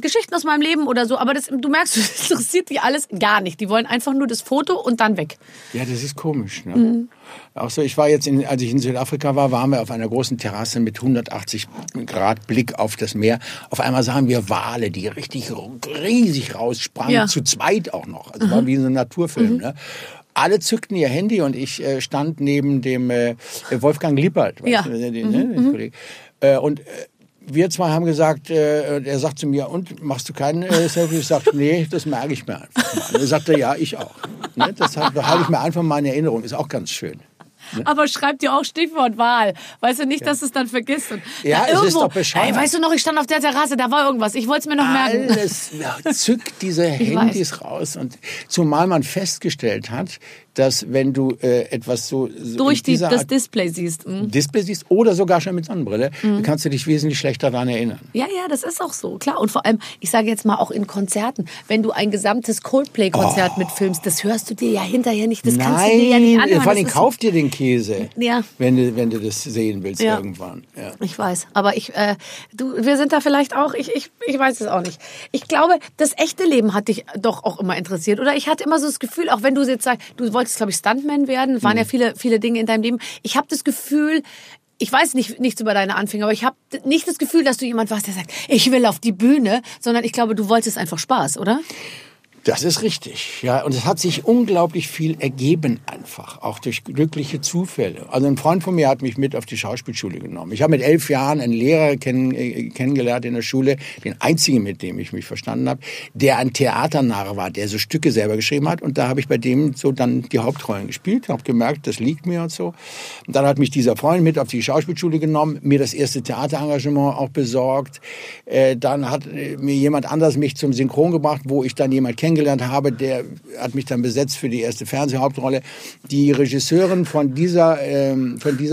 Geschichten aus meinem Leben oder so. Aber du merkst, das interessiert die alles gar nicht. Die wollen einfach nur das Foto und dann weg. Ja, das ist komisch, ne? Mhm. Auch so, ich war jetzt, als ich in Südafrika war, waren wir auf einer großen Terrasse mit 180 Grad Blick auf das Meer. Auf einmal sahen wir Wale, die richtig riesig raussprangen, zu zweit auch noch. Also war wie so ein Naturfilm. Mhm. Ne? Alle zückten ihr Handy und ich stand neben dem Wolfgang Lippert, den Kollegen. Wir zwei haben gesagt, er sagt zu mir, und machst du keinen Selfie? Ich sage, nee, das merke ich mir einfach mal. Er sagte, ja, ich auch. Ne? Das habe ich mir einfach mal in Erinnerung. Ist auch ganz schön. Ne? Aber schreib dir auch Stichwort Wahl. Weißt du nicht, dass du es dann vergisst? Und ja, es ist doch bescheuert. Weißt du noch, ich stand auf der Terrasse, da war irgendwas. Ich wollte es mir noch merken. Alles zückt diese Handys raus. Und zumal man festgestellt hat, dass wenn du etwas so durch das Display siehst. Mhm. Display siehst oder sogar schon mit Sonnenbrille, dann kannst du dich wesentlich schlechter daran erinnern. Ja, das ist auch so, klar. Und vor allem, ich sage jetzt mal auch in Konzerten, wenn du ein gesamtes Coldplay-Konzert mitfilmst, das hörst du dir ja hinterher nicht, das kannst du dir ja nicht anhören. Vor allem kauf dir den Käse, wenn du das sehen willst irgendwann. Ja. Ich weiß, aber wir sind da vielleicht auch, ich weiß es auch nicht. Ich glaube, das echte Leben hat dich doch auch immer interessiert, oder? Ich hatte immer so das Gefühl, auch wenn du jetzt sagst, du wolltest, glaube ich, Stuntman werden. Waren ja viele Dinge in deinem Leben. Ich habe das Gefühl, ich weiß nichts über deine Anfänge, aber ich habe nicht das Gefühl, dass du jemand warst, der sagt, ich will auf die Bühne, sondern ich glaube, du wolltest einfach Spaß, oder? Das ist richtig, ja. Und es hat sich unglaublich viel ergeben einfach, auch durch glückliche Zufälle. Also ein Freund von mir hat mich mit auf die Schauspielschule genommen. Ich habe mit 11 Jahren einen Lehrer kennengelernt in der Schule, den einzigen, mit dem ich mich verstanden habe, der ein Theaternarr war, der so Stücke selber geschrieben hat. Und da habe ich bei dem so dann die Hauptrollen gespielt, habe gemerkt, das liegt mir und so. Und dann hat mich dieser Freund mit auf die Schauspielschule genommen, mir das erste Theaterengagement auch besorgt. Dann hat mir jemand anders mich zum Synchron gebracht, wo ich dann jemand kennengelernt kennengelernt habe, der hat mich dann besetzt für die erste Fernsehhauptrolle. Die Regisseurin von dieser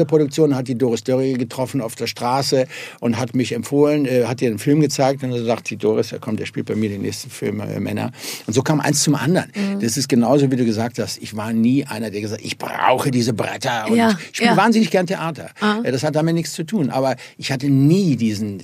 Produktion hat die Doris Dörrie getroffen auf der Straße und hat mich empfohlen, hat ihr einen Film gezeigt und dann sagt die Doris, ja komm, der spielt bei mir den nächsten Film, Männer. Und so kam eins zum anderen. Mhm. Das ist genauso, wie du gesagt hast, ich war nie einer, der gesagt hat, ich brauche diese Bretter und ja, ich spiele wahnsinnig gern Theater. Aha. Das hat damit nichts zu tun, aber ich hatte nie diesen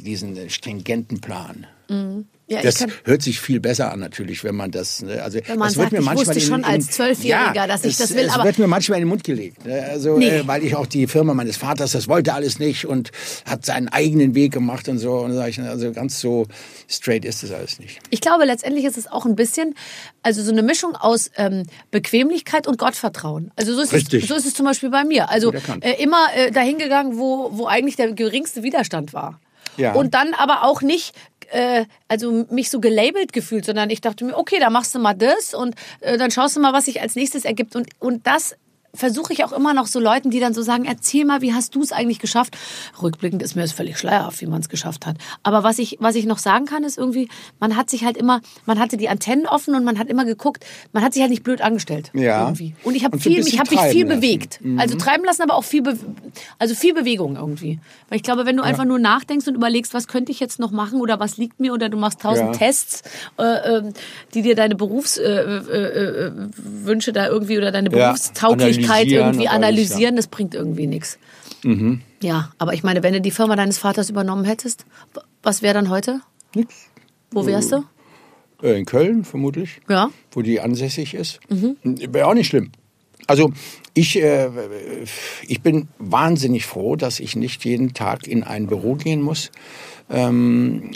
stringenten Plan. Mhm. Ja, das hört sich viel besser an natürlich, wenn man das... Also wenn man das sagt, wird mir manchmal ich wusste schon als Zwölfjähriger, ja, dass ich das will. Aber wird mir manchmal in den Mund gelegt. Also, nee. Weil ich auch die Firma meines Vaters, das wollte alles nicht und hat seinen eigenen Weg gemacht und so. Und sag ich, also ganz so straight ist das alles nicht. Ich glaube, letztendlich ist es auch ein bisschen, also so eine Mischung aus Bequemlichkeit und Gottvertrauen. Also so ist es zum Beispiel bei mir. Also immer dahin gegangen, wo eigentlich der geringste Widerstand war. Ja. Und dann aber auch nicht... also mich so gelabelt gefühlt, sondern ich dachte mir, okay, da machst du mal das und dann schaust du mal, was sich als nächstes ergibt. Und das versuche ich auch immer noch so Leuten, die dann so sagen, erzähl mal, wie hast du es eigentlich geschafft? Rückblickend ist mir das völlig schleierhaft, wie man es geschafft hat. Aber was ich noch sagen kann, ist irgendwie, man hat sich halt immer, man hatte die Antennen offen und man hat immer geguckt, man hat sich halt nicht blöd angestellt. Ja. Irgendwie. Und ich habe mich viel bewegt. Mhm. Also treiben lassen, aber auch viel Bewegung irgendwie. Weil ich glaube, wenn du einfach nur nachdenkst und überlegst, was könnte ich jetzt noch machen oder was liegt mir oder du machst 1000 Tests, die dir deine Berufswünsche da irgendwie oder deine Berufstauglichkeit irgendwie analysieren, das bringt irgendwie nichts. Mhm. Ja, aber ich meine, wenn du die Firma deines Vaters übernommen hättest, was wäre dann heute? Nix. Wo wärst du? In Köln vermutlich, ja, wo die ansässig ist. Mhm. Wäre auch nicht schlimm. Also ich bin wahnsinnig froh, dass ich nicht jeden Tag in ein Büro gehen muss. Und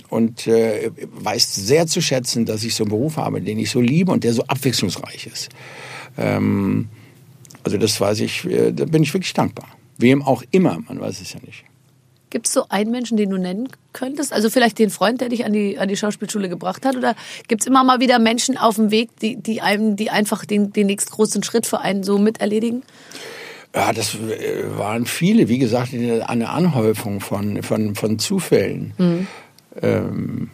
weiß sehr zu schätzen, dass ich so einen Beruf habe, den ich so liebe und der so abwechslungsreich ist. Also das weiß ich, da bin ich wirklich dankbar. Wem auch immer, man weiß es ja nicht. Gibt es so einen Menschen, den du nennen könntest? Also vielleicht den Freund, der dich an die Schauspielschule gebracht hat? Oder gibt es immer mal wieder Menschen auf dem Weg, die einfach den nächstgroßen Schritt für einen so miterledigen? Ja, das waren viele. Wie gesagt, eine Anhäufung von Zufällen. Mhm.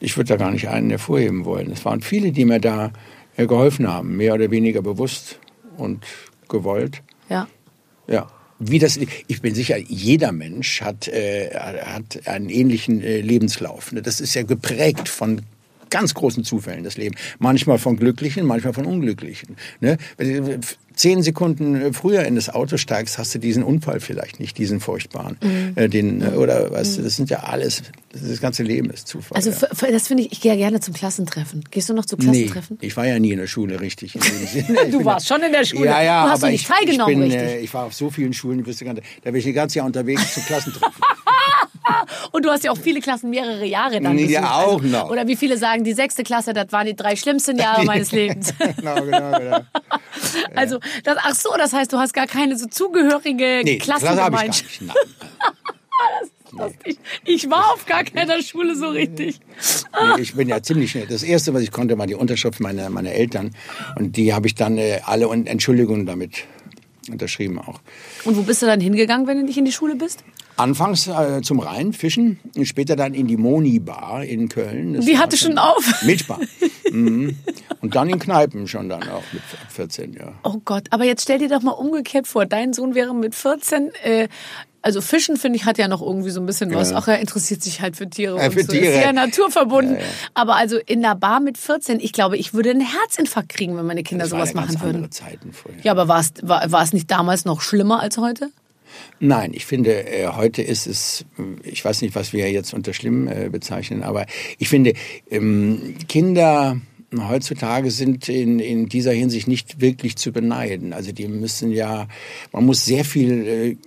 Ich würde da gar nicht einen hervorheben wollen. Es waren viele, die mir da geholfen haben, mehr oder weniger bewusst und gewollt. Ja. Ja. Wie das, ich bin sicher, jeder Mensch hat einen ähnlichen Lebenslauf. Das ist ja geprägt von ganz großen Zufällen, das Leben. Manchmal von Glücklichen, manchmal von Unglücklichen. Ne? Wenn du 10 Sekunden früher in das Auto steigst, hast du diesen Unfall vielleicht nicht, diesen furchtbaren. Mhm. Weißt du, das sind ja alles, das ganze Leben ist Zufall. Also das finde ich, ich gehe ja gerne zum Klassentreffen. Gehst du noch zu Klassentreffen? Nee, ich war ja nie in der Schule, richtig. Du warst schon in der Schule, ja, du hast aber nicht teilgenommen, richtig. Ich war auf so vielen Schulen, da bin ich ein ganzes Jahr unterwegs zu Klassentreffen. Und du hast ja auch viele Klassen mehrere Jahre dann besucht. Ja, auch noch. Oder wie viele sagen, die 6. Klasse, das waren die 3 schlimmsten Jahre meines Lebens. Genau. Also, das heißt, du hast gar keine so zugehörige Klassengemeinschaft. Nee, das ist lustig. Ich war auf gar keiner Schule so richtig. Nee, ich bin ja ziemlich schnell. Das Erste, was ich konnte, war die Unterschrift meiner Eltern. Und die habe ich dann alle und Entschuldigungen damit unterschrieben auch. Und wo bist du dann hingegangen, wenn du nicht in die Schule bist? Anfangs zum Rhein fischen und später dann in die Moni-Bar in Köln. Die hatte schon auf? Milchbar. Mhm. Und dann in Kneipen schon dann auch mit 14, ja. Oh Gott, aber jetzt stell dir doch mal umgekehrt vor, dein Sohn wäre mit 14... Also Fischen, finde ich, hat ja noch irgendwie so ein bisschen was. Ja. Ach, er interessiert sich halt für Tiere. Ja, für und so. Tiere. Ist sehr naturverbunden. Ja. Aber also in der Bar mit 14, ich glaube, ich würde einen Herzinfarkt kriegen, wenn meine Kinder sowas machen würden. Das waren ja ganz andere Zeiten vorher. Ja, aber war es nicht damals noch schlimmer als heute? Nein, ich finde, heute ist es, ich weiß nicht, was wir jetzt unter schlimm bezeichnen, aber ich finde, Kinder heutzutage sind in dieser Hinsicht nicht wirklich zu beneiden. Also man muss sehr viel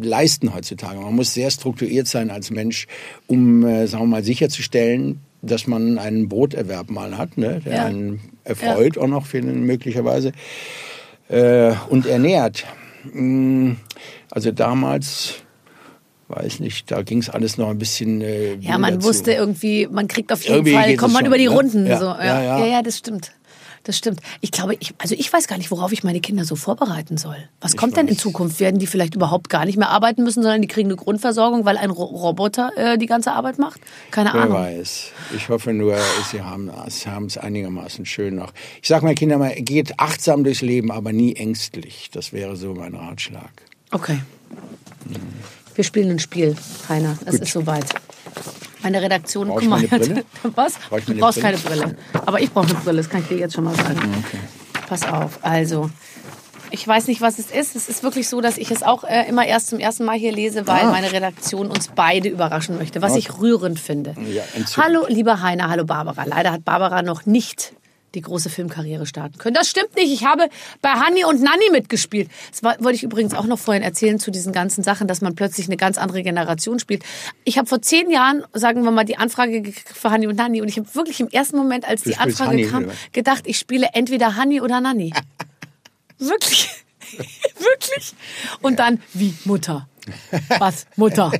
leisten heutzutage. Man muss sehr strukturiert sein als Mensch, um, sagen wir mal, sicherzustellen, dass man einen Broterwerb mal hat, ne, der einen erfreut auch noch möglicherweise und ernährt. Also damals... weiß nicht, da ging es alles noch ein bisschen... man wusste irgendwie, man kriegt auf jeden Fall, kommt man über die Runden. Ja, so. Ja, das stimmt. Das stimmt. Ich glaube, ich weiß gar nicht, worauf ich meine Kinder so vorbereiten soll. Was kommt denn in Zukunft? Werden die vielleicht überhaupt gar nicht mehr arbeiten müssen, sondern die kriegen eine Grundversorgung, weil ein Roboter die ganze Arbeit macht? Keine Ahnung. Wer weiß. Ich hoffe nur, sie haben es einigermaßen schön noch. Ich sage meinen Kindern mal, geht achtsam durchs Leben, aber nie ängstlich. Das wäre so mein Ratschlag. Okay. Wir spielen ein Spiel, Heiner. Es ist soweit. Meine Redaktion, guck mal, was? Du brauchst keine Brille. Aber ich brauche eine Brille, das kann ich dir jetzt schon mal sagen. Okay. Pass auf, also, ich weiß nicht, was es ist. Es ist wirklich so, dass ich es auch immer erst zum ersten Mal hier lese, weil meine Redaktion uns beide überraschen möchte, was ich rührend finde. Ja, hallo, lieber Heiner, hallo, Barbara. Leider hat Barbara noch nicht die große Filmkarriere starten können. Das stimmt nicht. Ich habe bei Hanni und Nanni mitgespielt. Das wollte ich übrigens auch noch vorhin erzählen zu diesen ganzen Sachen, dass man plötzlich eine ganz andere Generation spielt. Ich habe vor 10 Jahren, sagen wir mal, die Anfrage gekriegt für Hanni und Nanni und ich habe wirklich im ersten Moment, als die Anfrage kam, gedacht, ich spiele entweder Hanni oder Nanni. Wirklich. Wirklich. Und dann wie Mutter. Was? Mutter.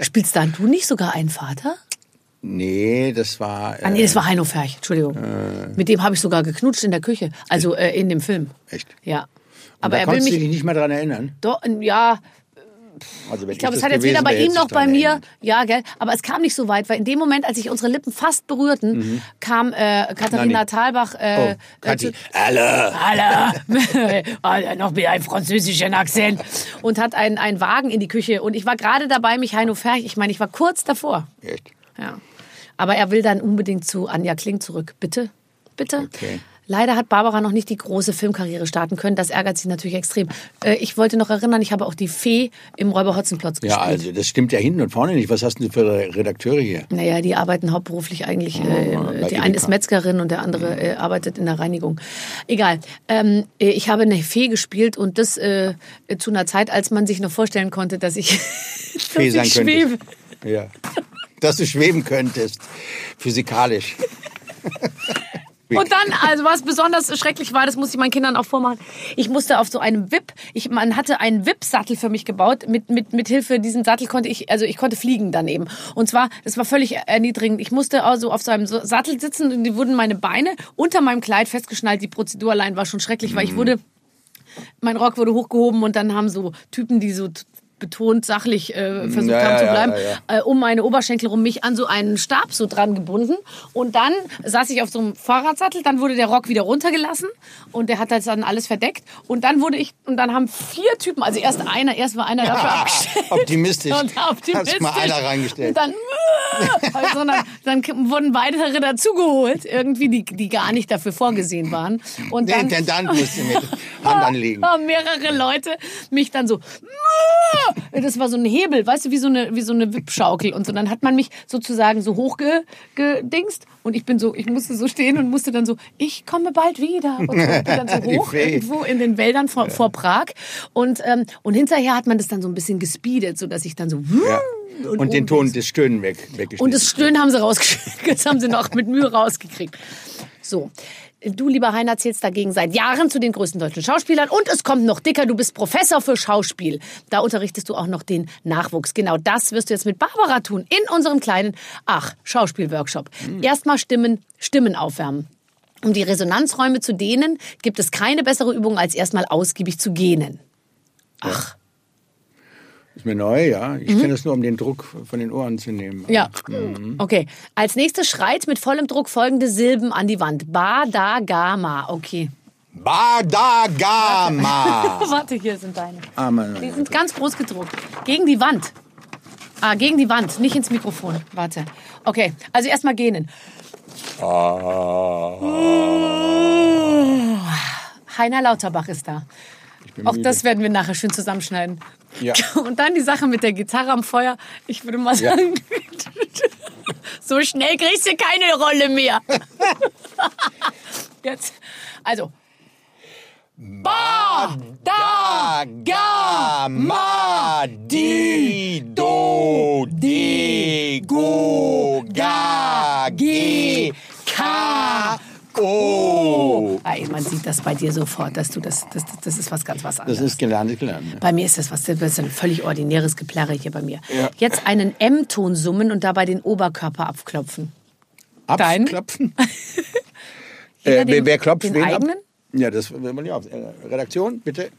Spielst dann du nicht sogar einen Vater? Nee, das war... das war Heino Ferch, Entschuldigung. Mit dem habe ich sogar geknutscht in der Küche, also in dem Film. Echt? Ja. Aber er will mich... dich nicht mehr daran erinnern? Doch, ja... Also ich glaube, es hat jetzt weder bei ihm noch bei mir. Ja, gell? Aber es kam nicht so weit, weil in dem Moment, als sich unsere Lippen fast berührten, kam Katharina Thalbach. Alle! Noch mit einem französischen Akzent. Und hat einen Wagen in die Küche. Und ich war gerade dabei, mich Heino Ferch... Ich meine, ich war kurz davor. Echt? Ja. Aber er will dann unbedingt zu Anja Kling zurück. Bitte? Bitte? Okay. Leider hat Barbara noch nicht die große Filmkarriere starten können. Das ärgert sie natürlich extrem. Ich wollte noch erinnern, ich habe auch die Fee im Räuber-Hotzenplotz gespielt. Ja, also das stimmt ja hinten und vorne nicht. Was hast du für Redakteure hier? Naja, die arbeiten hauptberuflich eigentlich. Die eine ist Metzgerin und der andere arbeitet in der Reinigung. Egal. Ich habe eine Fee gespielt und das zu einer Zeit, als man sich noch vorstellen konnte, dass ich Fee sein könnte. Ja. Dass du schweben könntest, physikalisch. Und dann, also was besonders schrecklich war, das musste ich meinen Kindern auch vormachen, ich musste auf so einem Wip, man hatte einen Wip-Sattel für mich gebaut, mit Hilfe diesem Sattel konnte ich fliegen daneben. Und zwar, das war völlig erniedrigend, ich musste also auf so einem Sattel sitzen und die wurden meine Beine unter meinem Kleid festgeschnallt, die Prozedur allein war schon schrecklich, weil mein Rock wurde hochgehoben und dann haben so Typen, die so betont sachlich versucht haben zu bleiben, um meine Oberschenkel rum, mich an so einen Stab so dran gebunden. Und dann saß ich auf so einem Fahrradsattel, dann wurde der Rock wieder runtergelassen und der hat das dann alles verdeckt. Und dann haben 4 Typen, also erst war einer dafür abgestellt. Optimistisch. Hast mal einer reingestellt. Und dann wurden weitere dazugeholt, irgendwie, die gar nicht dafür vorgesehen waren. Und der Intendant musste mit Hand anlegen. Mehrere Leute mich dann so... Das war so ein Hebel, weißt du, wie so eine Wippschaukel und so. Dann hat man mich sozusagen so hochgedingst und ich musste so stehen und musste dann so, ich komme bald wieder. Und so, dann so hoch irgendwo in den Wäldern vor Prag. Und hinterher hat man das dann so ein bisschen gespeedet, sodass ich dann so... Ja. Und den Ton des Stöhnen weggeschnitten. Und das Stöhnen haben sie rausgekriegt. Das haben sie noch mit Mühe rausgekriegt. So. Du, lieber Heiner, zählst dagegen seit Jahren zu den größten deutschen Schauspielern. Und es kommt noch dicker, du bist Professor für Schauspiel. Da unterrichtest du auch noch den Nachwuchs. Genau das wirst du jetzt mit Barbara tun. In unserem kleinen, Schauspielworkshop. Erstmal Stimmen aufwärmen. Um die Resonanzräume zu dehnen, gibt es keine bessere Übung, als erstmal ausgiebig zu gähnen. Ach. Ist mir neu, ja. Ich kenne das nur, um den Druck von den Ohren zu nehmen. Ja, okay. Als nächstes schreit mit vollem Druck folgende Silben an die Wand. Badagama, okay. Badagama. Warte, hier sind deine. Die sind ganz groß gedruckt. Gegen die Wand. Gegen die Wand, nicht ins Mikrofon. Warte. Okay, also erstmal gähnen. Heiner Lauterbach ist da. Auch das werden wir nachher schön zusammenschneiden. Ja. Und dann die Sache mit der Gitarre am Feuer. Ich würde mal sagen, so schnell kriegst du keine Rolle mehr. Jetzt, also. Ba, da, ga, ma, di, do, di, go, ga, ge, ka. Oh! Man sieht das bei dir sofort, dass du das ist was anderes. Das ist gelernt. Ja. Bei mir ist das ist ein völlig ordinäres Geplärre hier bei mir. Ja. Jetzt einen M-Ton summen und dabei den Oberkörper abklopfen. Abklopfen? Wer klopft den eigenen? Ab? Ja, das will man ja auf. Redaktion, bitte.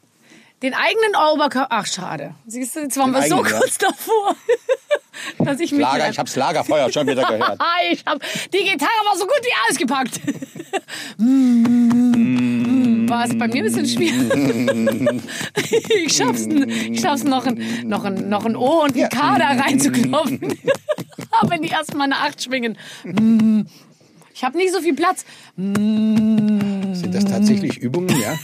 Den eigenen Oberkörper. Ach, schade. Siehst du, jetzt waren wir so kurz davor, dass ich mich... ich hab's Lagerfeuer schon wieder gehört. Die Gitarre war so gut, die alles gepackt. War es bei mir ein bisschen schwierig. Ich schaff's noch ein O und ein K da reinzuklopfen. Aber wenn die erstmal eine 8 schwingen. Ich habe nicht so viel Platz. Sind das tatsächlich Übungen, ja?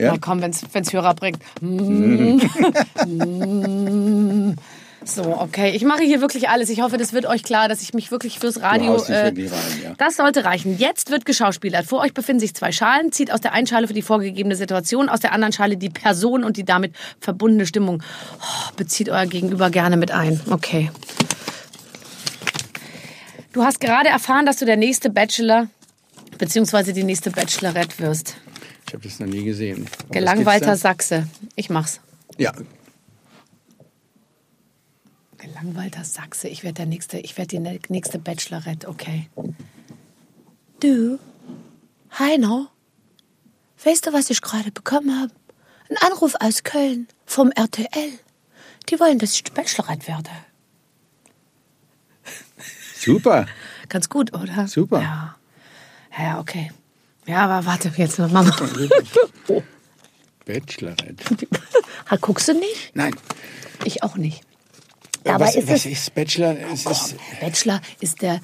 Ja? Na komm, wenn's Hörer bringt. So, okay. Ich mache hier wirklich alles. Ich hoffe, das wird euch klar, dass ich mich wirklich fürs Radio... wirklich rein, ja. Das sollte reichen. Jetzt wird geschauspielert. Vor euch befinden sich 2 Schalen. Zieht aus der einen Schale für die vorgegebene Situation, aus der anderen Schale die Person und die damit verbundene Stimmung. Oh, bezieht euer Gegenüber gerne mit ein. Okay. Du hast gerade erfahren, dass du der nächste Bachelor bzw. die nächste Bachelorette wirst. Ich habe das noch nie gesehen. Aber gelangweilter Sachse. Ich mach's. Ja. Gelangweilter Sachse. Ich werde die nächste Bachelorette. Okay. Du, Heino, weißt du, was ich gerade bekommen habe? Ein Anruf aus Köln vom RTL. Die wollen, dass ich die Bachelorette werde. Super. Ganz gut, oder? Super. Ja, ja, okay. Ja, aber warte, jetzt noch mal. Bachelorette. Guckst du nicht? Nein. Ich auch nicht. Aber was ist Bachelor? Bachelor ist der...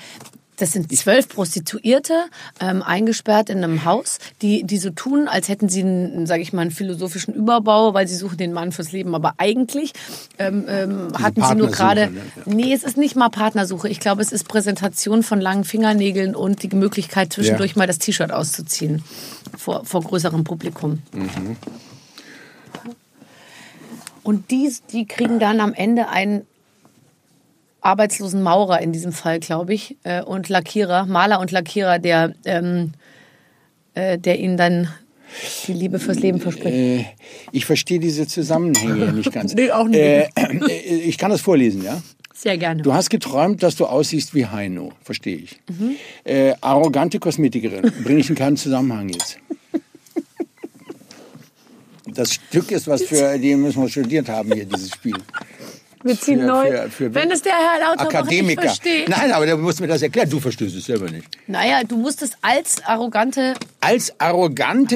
Das sind 12 Prostituierte, eingesperrt in einem Haus, die so tun, als hätten sie einen, sage ich mal, einen philosophischen Überbau, weil sie suchen den Mann fürs Leben. Aber eigentlich hatten sie nur gerade... Ne? Ja. Nee, es ist nicht mal Partnersuche. Ich glaube, es ist Präsentation von langen Fingernägeln und die Möglichkeit, zwischendurch mal das T-Shirt auszuziehen vor größerem Publikum. Mhm. Und die kriegen dann am Ende einen arbeitslosen Maurer in diesem Fall, glaube ich, und Lackierer, Maler und Lackierer, der ihnen dann die Liebe fürs Leben verspricht. Ich verstehe diese Zusammenhänge nicht ganz. Nee, auch nicht. Ich kann das vorlesen, ja? Sehr gerne. Du hast geträumt, dass du aussiehst wie Heino, verstehe ich. Mhm. Arrogante Kosmetikerin, bringe ich in keinen Zusammenhang jetzt. Das Stück ist, die müssen wir studiert haben hier, dieses Spiel. Wir ziehen neu. Wenn es der Herr Lauterbach Akademiker. Nicht versteht. Nein, aber der muss mir das erklären. Du verstehst es selber nicht. Naja, du musst es als arrogante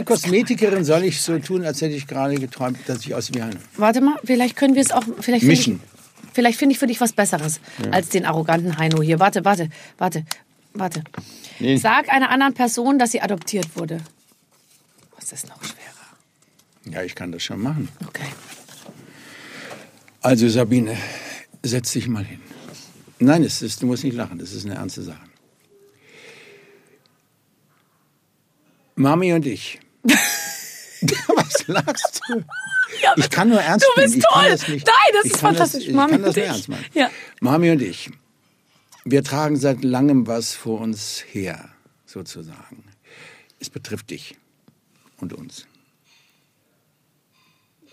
Kosmetikerin soll ich so tun, als hätte ich gerade geträumt, dass ich aus wie Heino. Warte mal, vielleicht können wir es auch... mischen. Vielleicht finde ich für dich was Besseres als den arroganten Heino hier. Warte. Nee. Sag einer anderen Person, dass sie adoptiert wurde. Was ist noch schwerer? Ja, ich kann das schon machen. Okay. Also Sabine, setz dich mal hin. Nein, du musst nicht lachen, das ist eine ernste Sache. Mami und ich. Was lachst du? Ja, ich kann nur ernst machen. Du bist toll! Nein, das ist fantastisch. Mami und ich, wir tragen seit langem was vor uns her, sozusagen. Es betrifft dich und uns.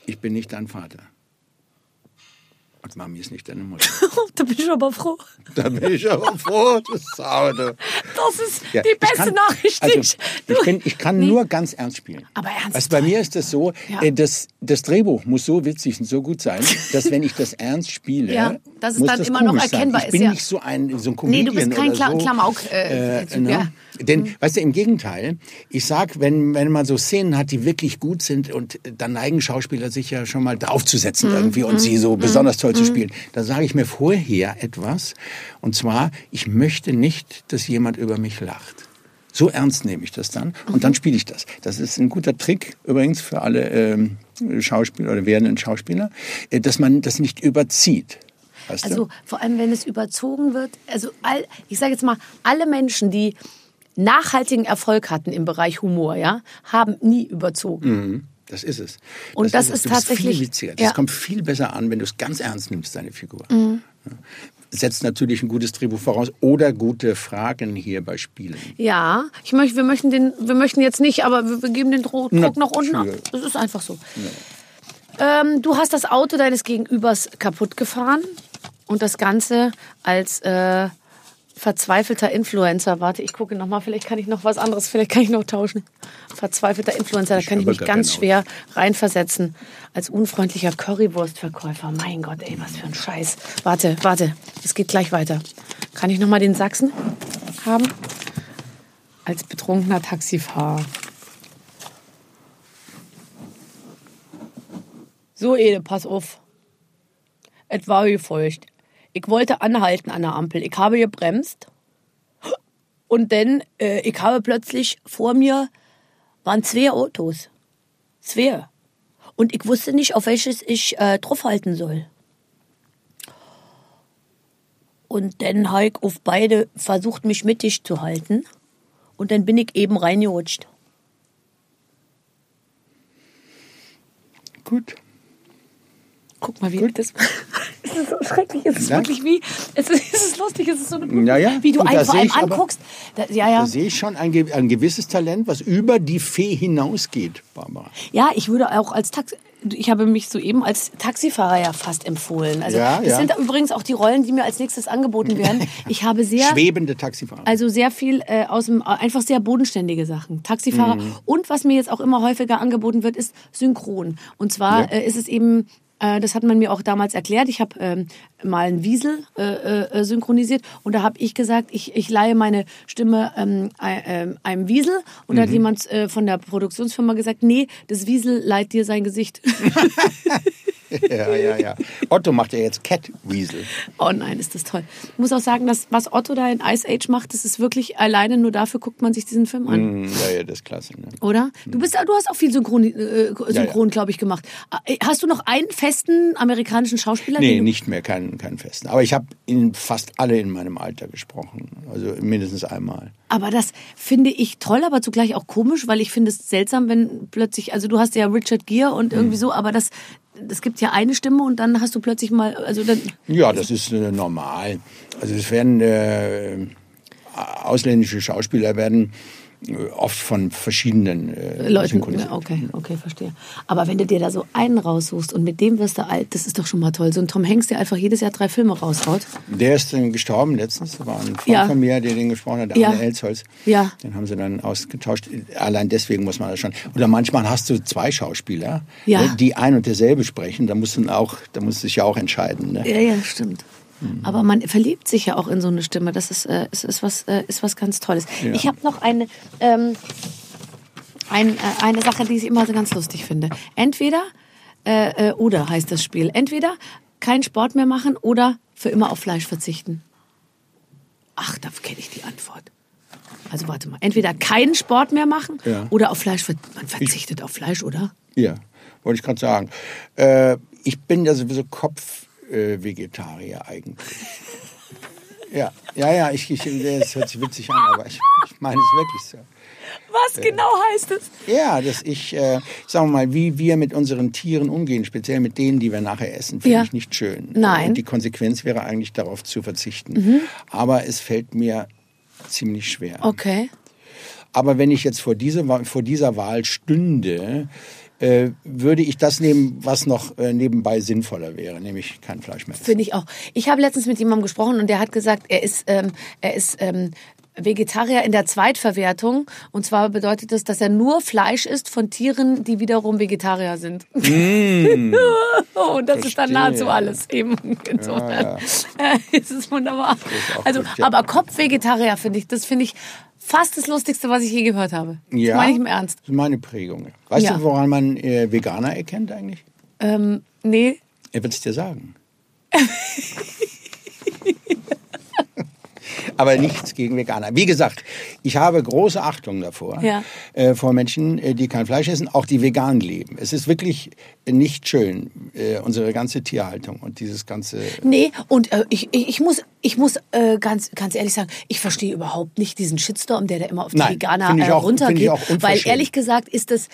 Ich bin nicht dein Vater. Und Mami ist nicht deine Mutter. Da bin ich aber froh. Das ist sauer. Das ist die beste Nachricht. Also, ich kann nur ganz ernst spielen. Aber ernst. Also bei mir ist das so, das Drehbuch muss so witzig und so gut sein, dass wenn ich das ernst spiele, dass es muss dann das immer noch erkennbar sein. Ich bin nicht so ein Comedian oder so. Nee, du bist kein Klamauk. Denn, weißt du, im Gegenteil, ich sag, wenn man so Szenen hat, die wirklich gut sind und dann neigen Schauspieler sich ja schon mal aufzusetzen irgendwie und sie so besonders toll zu spielen, dann sage ich mir vorher etwas, und zwar, ich möchte nicht, dass jemand über mich lacht. So ernst nehme ich das dann und dann spiele ich das. Das ist ein guter Trick übrigens für alle Schauspieler oder werdenden Schauspieler, dass man das nicht überzieht. Weißt du? Also vor allem, wenn es überzogen wird, also ich sage jetzt mal, alle Menschen, die nachhaltigen Erfolg hatten im Bereich Humor, haben nie überzogen. Mhm. Das ist es. Und das ist tatsächlich viel witziger. Das kommt viel besser an, wenn du es ganz ernst nimmst, deine Figur. Mhm. Setzt natürlich ein gutes Drehbuch voraus oder gute Fragen hier bei Spielen. Ja, wir möchten jetzt nicht, aber wir geben den Druck nach unten ab. Das ist einfach so. Ja. Du hast das Auto deines Gegenübers kaputt gefahren und das Ganze als Verzweifelter Influencer. Warte, ich gucke nochmal. Vielleicht kann ich noch was anderes. Vielleicht kann ich noch tauschen. Verzweifelter Influencer. Da kann ich mich ganz schwer reinversetzen. Als unfreundlicher Currywurstverkäufer. Mein Gott, ey, was für ein Scheiß. Warte. Es geht gleich weiter. Kann ich nochmal den Sachsen haben? Als betrunkener Taxifahrer. So, Ede, pass auf. Es war wie folgt. Ich wollte anhalten an der Ampel. Ich habe gebremst. Und dann, ich habe plötzlich vor mir, waren 2 Autos. 2. Und ich wusste nicht, auf welches ich draufhalten soll. Und dann habe ich auf beide versucht, mich mittig zu halten. Und dann bin ich eben reingerutscht. Gut. Guck mal, wie gut das war. Es ist so schrecklich. Es ist wirklich wie. Es ist lustig. Es ist so eine, ja, wie du einen vor allem anguckst. Da sehe ich schon ein gewisses Talent, was über die Fee hinausgeht, Barbara. Ja, ich würde auch als Taxi. Ich habe mich soeben als Taxifahrer ja fast empfohlen. Also ja, das sind übrigens auch die Rollen, die mir als nächstes angeboten werden. Ich habe sehr schwebende Taxifahrer. Also sehr viel aus dem einfach sehr bodenständige Sachen. Taxifahrer und was mir jetzt auch immer häufiger angeboten wird, ist Synchron. Und zwar ist es eben das hat man mir auch damals erklärt. Ich habe mal einen Wiesel synchronisiert und da habe ich gesagt, ich leihe meine Stimme einem Wiesel und da hat jemand von der Produktionsfirma gesagt, nee, das Wiesel leiht dir sein Gesicht. Ja. Otto macht ja jetzt Cat-Wiesel. Oh nein, ist das toll. Ich muss auch sagen, dass was Otto da in Ice Age macht, das ist wirklich alleine, nur dafür guckt man sich diesen Film an. Ja, das ist klasse. Ne? Oder? Du hast auch viel Synchron glaube ich, gemacht. Hast du noch einen festen amerikanischen Schauspieler? Nee, nicht mehr, keinen festen. Aber ich habe fast alle in meinem Alter gesprochen. Also mindestens einmal. Aber das finde ich toll, aber zugleich auch komisch, weil ich finde es seltsam, wenn plötzlich, also du hast ja Richard Gere und irgendwie so, aber das... Es gibt ja eine Stimme und dann hast du plötzlich mal... Also dann ja, das ist normal. Also es werden ausländische Schauspieler werden oft von verschiedenen Leuten. Okay, verstehe. Aber wenn du dir da so einen raussuchst und mit dem wirst du alt, das ist doch schon mal toll. So ein Tom Hanks, der einfach jedes Jahr 3 Filme raushaut. Der ist dann gestorben letztens. Da war ein Freund von mir, der den gesprochen hat, Arne Elsholz. Ja. Den haben sie dann ausgetauscht. Allein deswegen muss man das schon... Oder manchmal hast du 2 Schauspieler, die ein und derselbe sprechen. Da musst du dich ja auch entscheiden. Ne? Ja, stimmt. Aber man verliebt sich ja auch in so eine Stimme. Das ist was ganz Tolles. Ja. Ich habe noch eine Sache, die ich immer so ganz lustig finde. Entweder oder heißt das Spiel. Entweder keinen Sport mehr machen oder für immer auf Fleisch verzichten. Ach, da kenne ich die Antwort. Also warte mal. Entweder keinen Sport mehr machen oder auf Fleisch verzichten. Man verzichtet auf Fleisch, oder? Ja, wollte ich gerade sagen. Ich bin ja sowieso Vegetarier eigentlich. Ja, das hört sich witzig an, aber ich meine es wirklich so. Was genau heißt es? Ja, dass ich, sagen wir mal, wie wir mit unseren Tieren umgehen, speziell mit denen, die wir nachher essen, finde ich nicht schön. Nein. Und die Konsequenz wäre eigentlich, darauf zu verzichten. Aber es fällt mir ziemlich schwer. Okay. Aber wenn ich jetzt vor dieser Wahl stünde, würde ich das nehmen, was noch nebenbei sinnvoller wäre, nämlich kein Fleisch mehr. Finde ich auch. Ich habe letztens mit jemandem gesprochen und der hat gesagt, er ist Vegetarier in der Zweitverwertung. Und zwar bedeutet das, dass er nur Fleisch isst von Tieren, die wiederum Vegetarier sind. Und das ist dann nahezu alles eben. Insofern ist es wunderbar. Also, aber Kopfvegetarier finde ich fast das Lustigste, was ich je gehört habe. Ja, das meine ich im Ernst. Das ist meine Prägung. Weißt du, woran man Veganer erkennt eigentlich? Nee. Er wird es dir sagen. Aber nichts gegen Veganer. Wie gesagt, ich habe große Achtung davor, vor Menschen, die kein Fleisch essen, auch die vegan leben. Es ist wirklich nicht schön, unsere ganze Tierhaltung und dieses ganze... Nee, und ich muss ganz ehrlich sagen, ich verstehe überhaupt nicht diesen Shitstorm, der da immer auf die Veganer runtergeht. Weil ehrlich gesagt ist das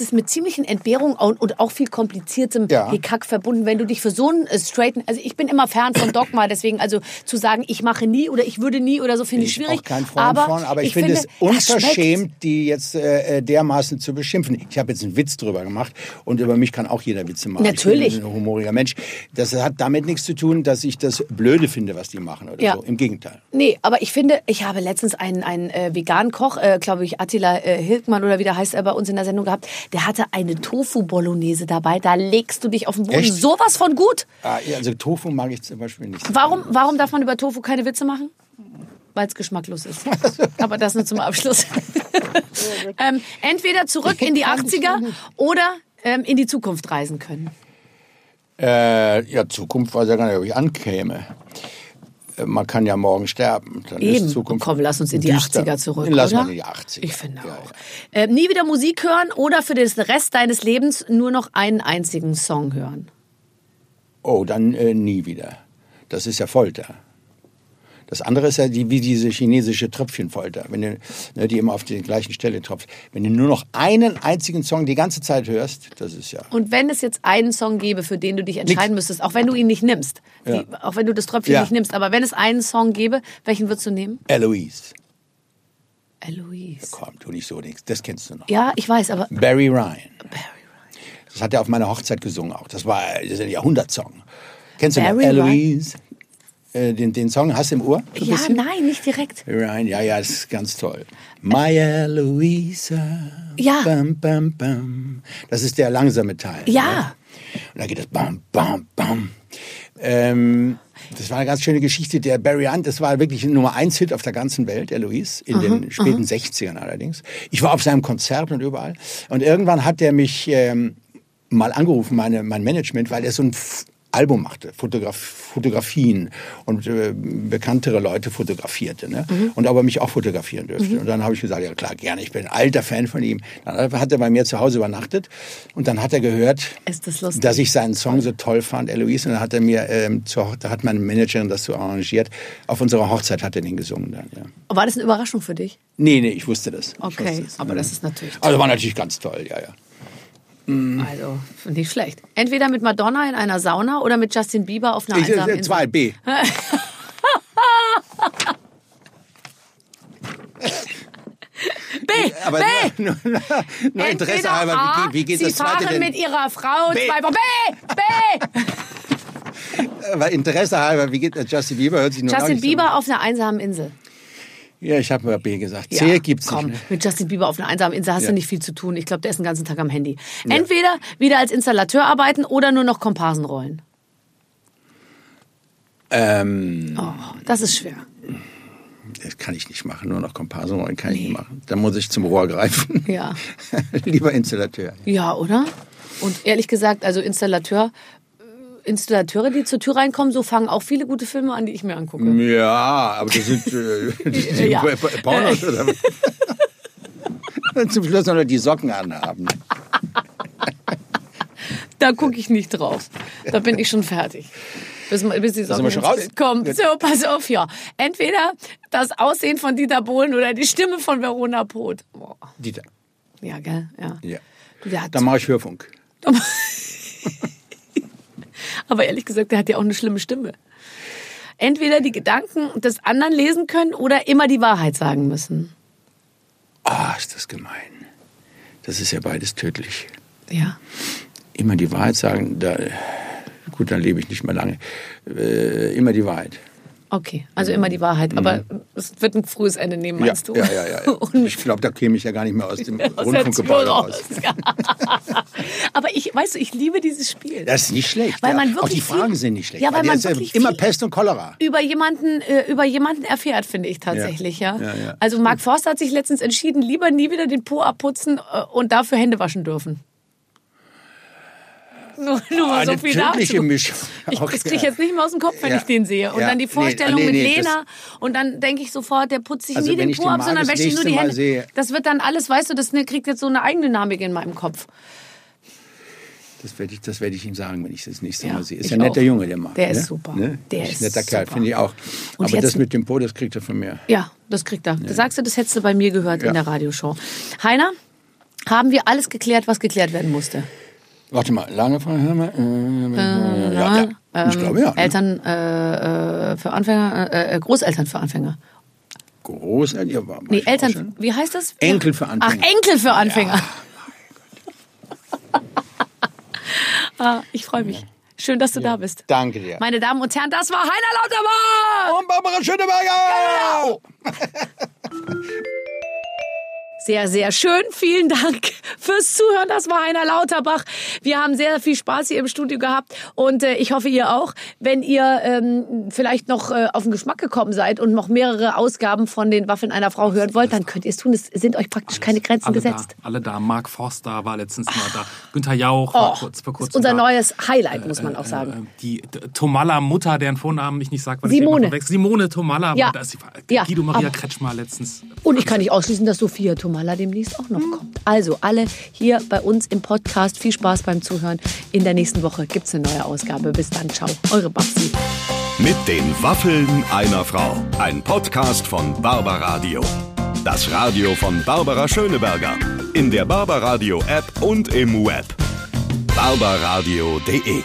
ist mit ziemlichen Entbehrungen und auch viel kompliziertem Gekack verbunden, wenn du dich für so einen straighten... Also ich bin immer fern vom Dogma, deswegen also zu sagen, ich mache nie oder ich würde nie oder so, finde ich schwierig. Ich bin auch kein Freund von, aber ich finde es unverschämt, die jetzt dermaßen zu beschimpfen. Ich habe jetzt einen Witz drüber gemacht und über mich kann auch jeder Witze machen. Natürlich. Ich bin ein humoriger Mensch. Das hat damit nichts zu tun, dass ich das Blöde finde, was die machen oder ja. so. Im Gegenteil. Nee, aber ich finde, ich habe letztens einen veganen Koch, glaube ich, Attila Hildmann oder wie der heißt, bei uns in der Sendung gehabt. Der hatte eine Tofu-Bolognese dabei. Da legst du dich auf den Boden. Echt? Sowas von gut. Ah, also Tofu mag ich zum Beispiel nicht. Warum darf man über Tofu keine Witze machen? Weil es geschmacklos ist. Aber das nur zum Abschluss. Entweder zurück in die 80er oder in die Zukunft reisen können. Ja, Zukunft weiß ja gar nicht, ob ich ankäme. Man kann ja morgen sterben. Dann eben. Ist Zukunft. Komm, lass uns in die düster. 80er zurück, lass mal in die 80er. Ich finde ja, auch. Ja. Nie wieder Musik hören oder für den Rest deines Lebens nur noch einen einzigen Song hören? Oh, dann nie wieder. Das ist ja Folter. Das andere ist ja wie diese chinesische Tröpfchenfolter, wenn du, ne, die immer auf die gleichen Stelle tropft. Wenn du nur noch einen einzigen Song die ganze Zeit hörst, das ist ja... Und wenn es jetzt einen Song gäbe, für den du dich entscheiden müsstest, auch wenn du ihn nicht nimmst, ja. Auch wenn du das Tröpfchen nicht nimmst, aber wenn es einen Song gäbe, welchen würdest du nehmen? Eloise. Ja, komm, tu nicht so nichts, das kennst du noch. Ja, ich weiß, aber... Barry Ryan. Das hat er auf meiner Hochzeit gesungen auch. Das ist ein Jahrhundertsong. Kennst du noch? Eloise... Den Song, hast du im Ohr? Ja, bisschen? Nein, nicht direkt. Ja, das ist ganz toll. My Eloisa. Ja. Bam, bam, bam. Das ist der langsame Teil. Ja. Ne? Und dann geht das bam, bam, bam. Das war eine ganz schöne Geschichte. Der Barry Hunt, das war wirklich ein Nummer-1-Hit auf der ganzen Welt, Eloise, in den späten 60ern allerdings. Ich war auf seinem Konzert und überall. Und irgendwann hat er mich mal angerufen, mein Management, weil er so ein... Album machte, Fotografien und bekanntere Leute fotografierte, ne? Und aber mich auch fotografieren dürfte. Und dann habe ich gesagt, ja klar, gerne, ich bin ein alter Fan von ihm. Dann hat er bei mir zu Hause übernachtet und dann hat er gehört, dass ich seinen Song so toll fand, Eloise, und dann hat er mir, da hat meine Managerin das so arrangiert, auf unserer Hochzeit hat er den gesungen dann, ja. War das eine Überraschung für dich? Nee, ich wusste das. Okay, aber das ist natürlich toll. Also war natürlich ganz toll, ja. Also, nicht schlecht. Entweder mit Madonna in einer Sauna oder mit Justin Bieber auf einer einsamen Insel. 2B. B! Aber B! Nur Interesse halber, wie geht das zweite denn? Sie fahren mit ihrer Frau 2 Wochen. B! Aber Interesse halber, wie geht das? Justin Bieber hört sich nur Justin Bieber auf einer einsamen Insel. Ja, ich habe mal B gesagt. C gibt's nicht. Komm, mit Justin Bieber auf einer einsamen Insel hast du nicht viel zu tun. Ich glaube, der ist den ganzen Tag am Handy. Entweder wieder als Installateur arbeiten oder nur noch Komparsen rollen. Das ist schwer. Das kann ich nicht machen. Nur noch Komparsen rollen kann ich nicht machen. Da muss ich zum Rohr greifen. Ja. Lieber Installateur. Ja, oder? Und ehrlich gesagt, also Installateure, die zur Tür reinkommen, so fangen auch viele gute Filme an, die ich mir angucke. Ja, aber das sind Pornos oder was? Und zum Schluss noch die Socken anhaben. Da gucke ich nicht drauf. Da bin ich schon fertig. Bis die Socken kommen. So, pass auf, ja. Entweder das Aussehen von Dieter Bohlen oder die Stimme von Verona Poth. Boah. Dieter. Ja, gell? Ja. Dann mache ich Hörfunk. Aber ehrlich gesagt, der hat ja auch eine schlimme Stimme. Entweder die Gedanken des anderen lesen können oder immer die Wahrheit sagen müssen. Ah, ist das gemein. Das ist ja beides tödlich. Ja. Immer die Wahrheit sagen, gut, dann lebe ich nicht mehr lange. Immer die Wahrheit. Okay, also immer die Wahrheit. Aber es wird ein frühes Ende nehmen, meinst du? Ja. Ich glaube, da käme ich ja gar nicht mehr aus dem Rundfunkgebäude raus. Ja. Aber ich liebe dieses Spiel. Das ist nicht schlecht. Weil man wirklich auch die Fragen sind nicht schlecht. Ja, weil man wirklich immer Pest und Cholera. Über jemanden erfährt, finde ich tatsächlich. Ja. Also Mark Forster hat sich letztens entschieden, lieber nie wieder den Po abputzen und dafür Hände waschen dürfen. Nur mal so viel dazu. Das kriege ich jetzt nicht mehr aus dem Kopf, wenn ich den sehe. Und dann die Vorstellung mit Lena. Und dann denke ich sofort, der putzt sich nie den Po ab, sondern wäscht sich nur die Hände. Das wird dann alles, weißt du, das kriegt jetzt so eine Eigendynamik in meinem Kopf. Das werde ich ihm sagen, wenn ich das nächste Mal sehe. Ist ja ein netter Junge, der Mann. Der ist super. Ne? Der ist ein netter Kerl, finde ich auch. Und aber das mit dem Po, das kriegt er von mir. Ja, das kriegt er. Das sagst du, das hättest du bei mir gehört in der Radioshow. Heiner, haben wir alles geklärt, was geklärt werden musste? Warte mal, lange Frage, hör mal. Ich glaube, ja. Eltern für Anfänger, Großeltern für Anfänger. Großeltern? Ja, nee, Eltern, schon. Wie heißt das? Enkel für Anfänger. Ach, Enkel für Anfänger. Ja. Ich freue mich. Schön, dass du da bist. Danke dir. Meine Damen und Herren, das war Heiner Lauterbach! Und Barbara Schöneberger! Genau. Sehr, sehr schön. Vielen Dank fürs Zuhören. Das war Heiner Lauterbach. Wir haben sehr viel Spaß hier im Studio gehabt und ich hoffe, ihr auch. Wenn ihr vielleicht noch auf den Geschmack gekommen seid und noch mehrere Ausgaben von den Waffeln einer Frau hören wollt, dann könnt ihr es tun. Es sind euch praktisch keine Grenzen gesetzt. Da, alle da. Mark Forster war letztens mal da. Günther Jauch war vor kurzem ist unser neues Highlight, muss man auch sagen. Die Tomalla-Mutter, deren Vornamen ich nicht sage, weil Simone. Ich Simone Tomalla. Ja. Da ist Guido Maria Kretschmer letztens. Und ich kann nicht ausschließen, dass Sophia Tomalla demnächst auch noch kommt. Also alle hier bei uns im Podcast. Viel Spaß beim Zuhören. In der nächsten Woche gibt es eine neue Ausgabe. Bis dann. Ciao. Eure Babsi. Mit den Waffeln einer Frau. Ein Podcast von Barbaradio. Das Radio von Barbara Schöneberger. In der Barbaradio App und im Web. barbaradio.de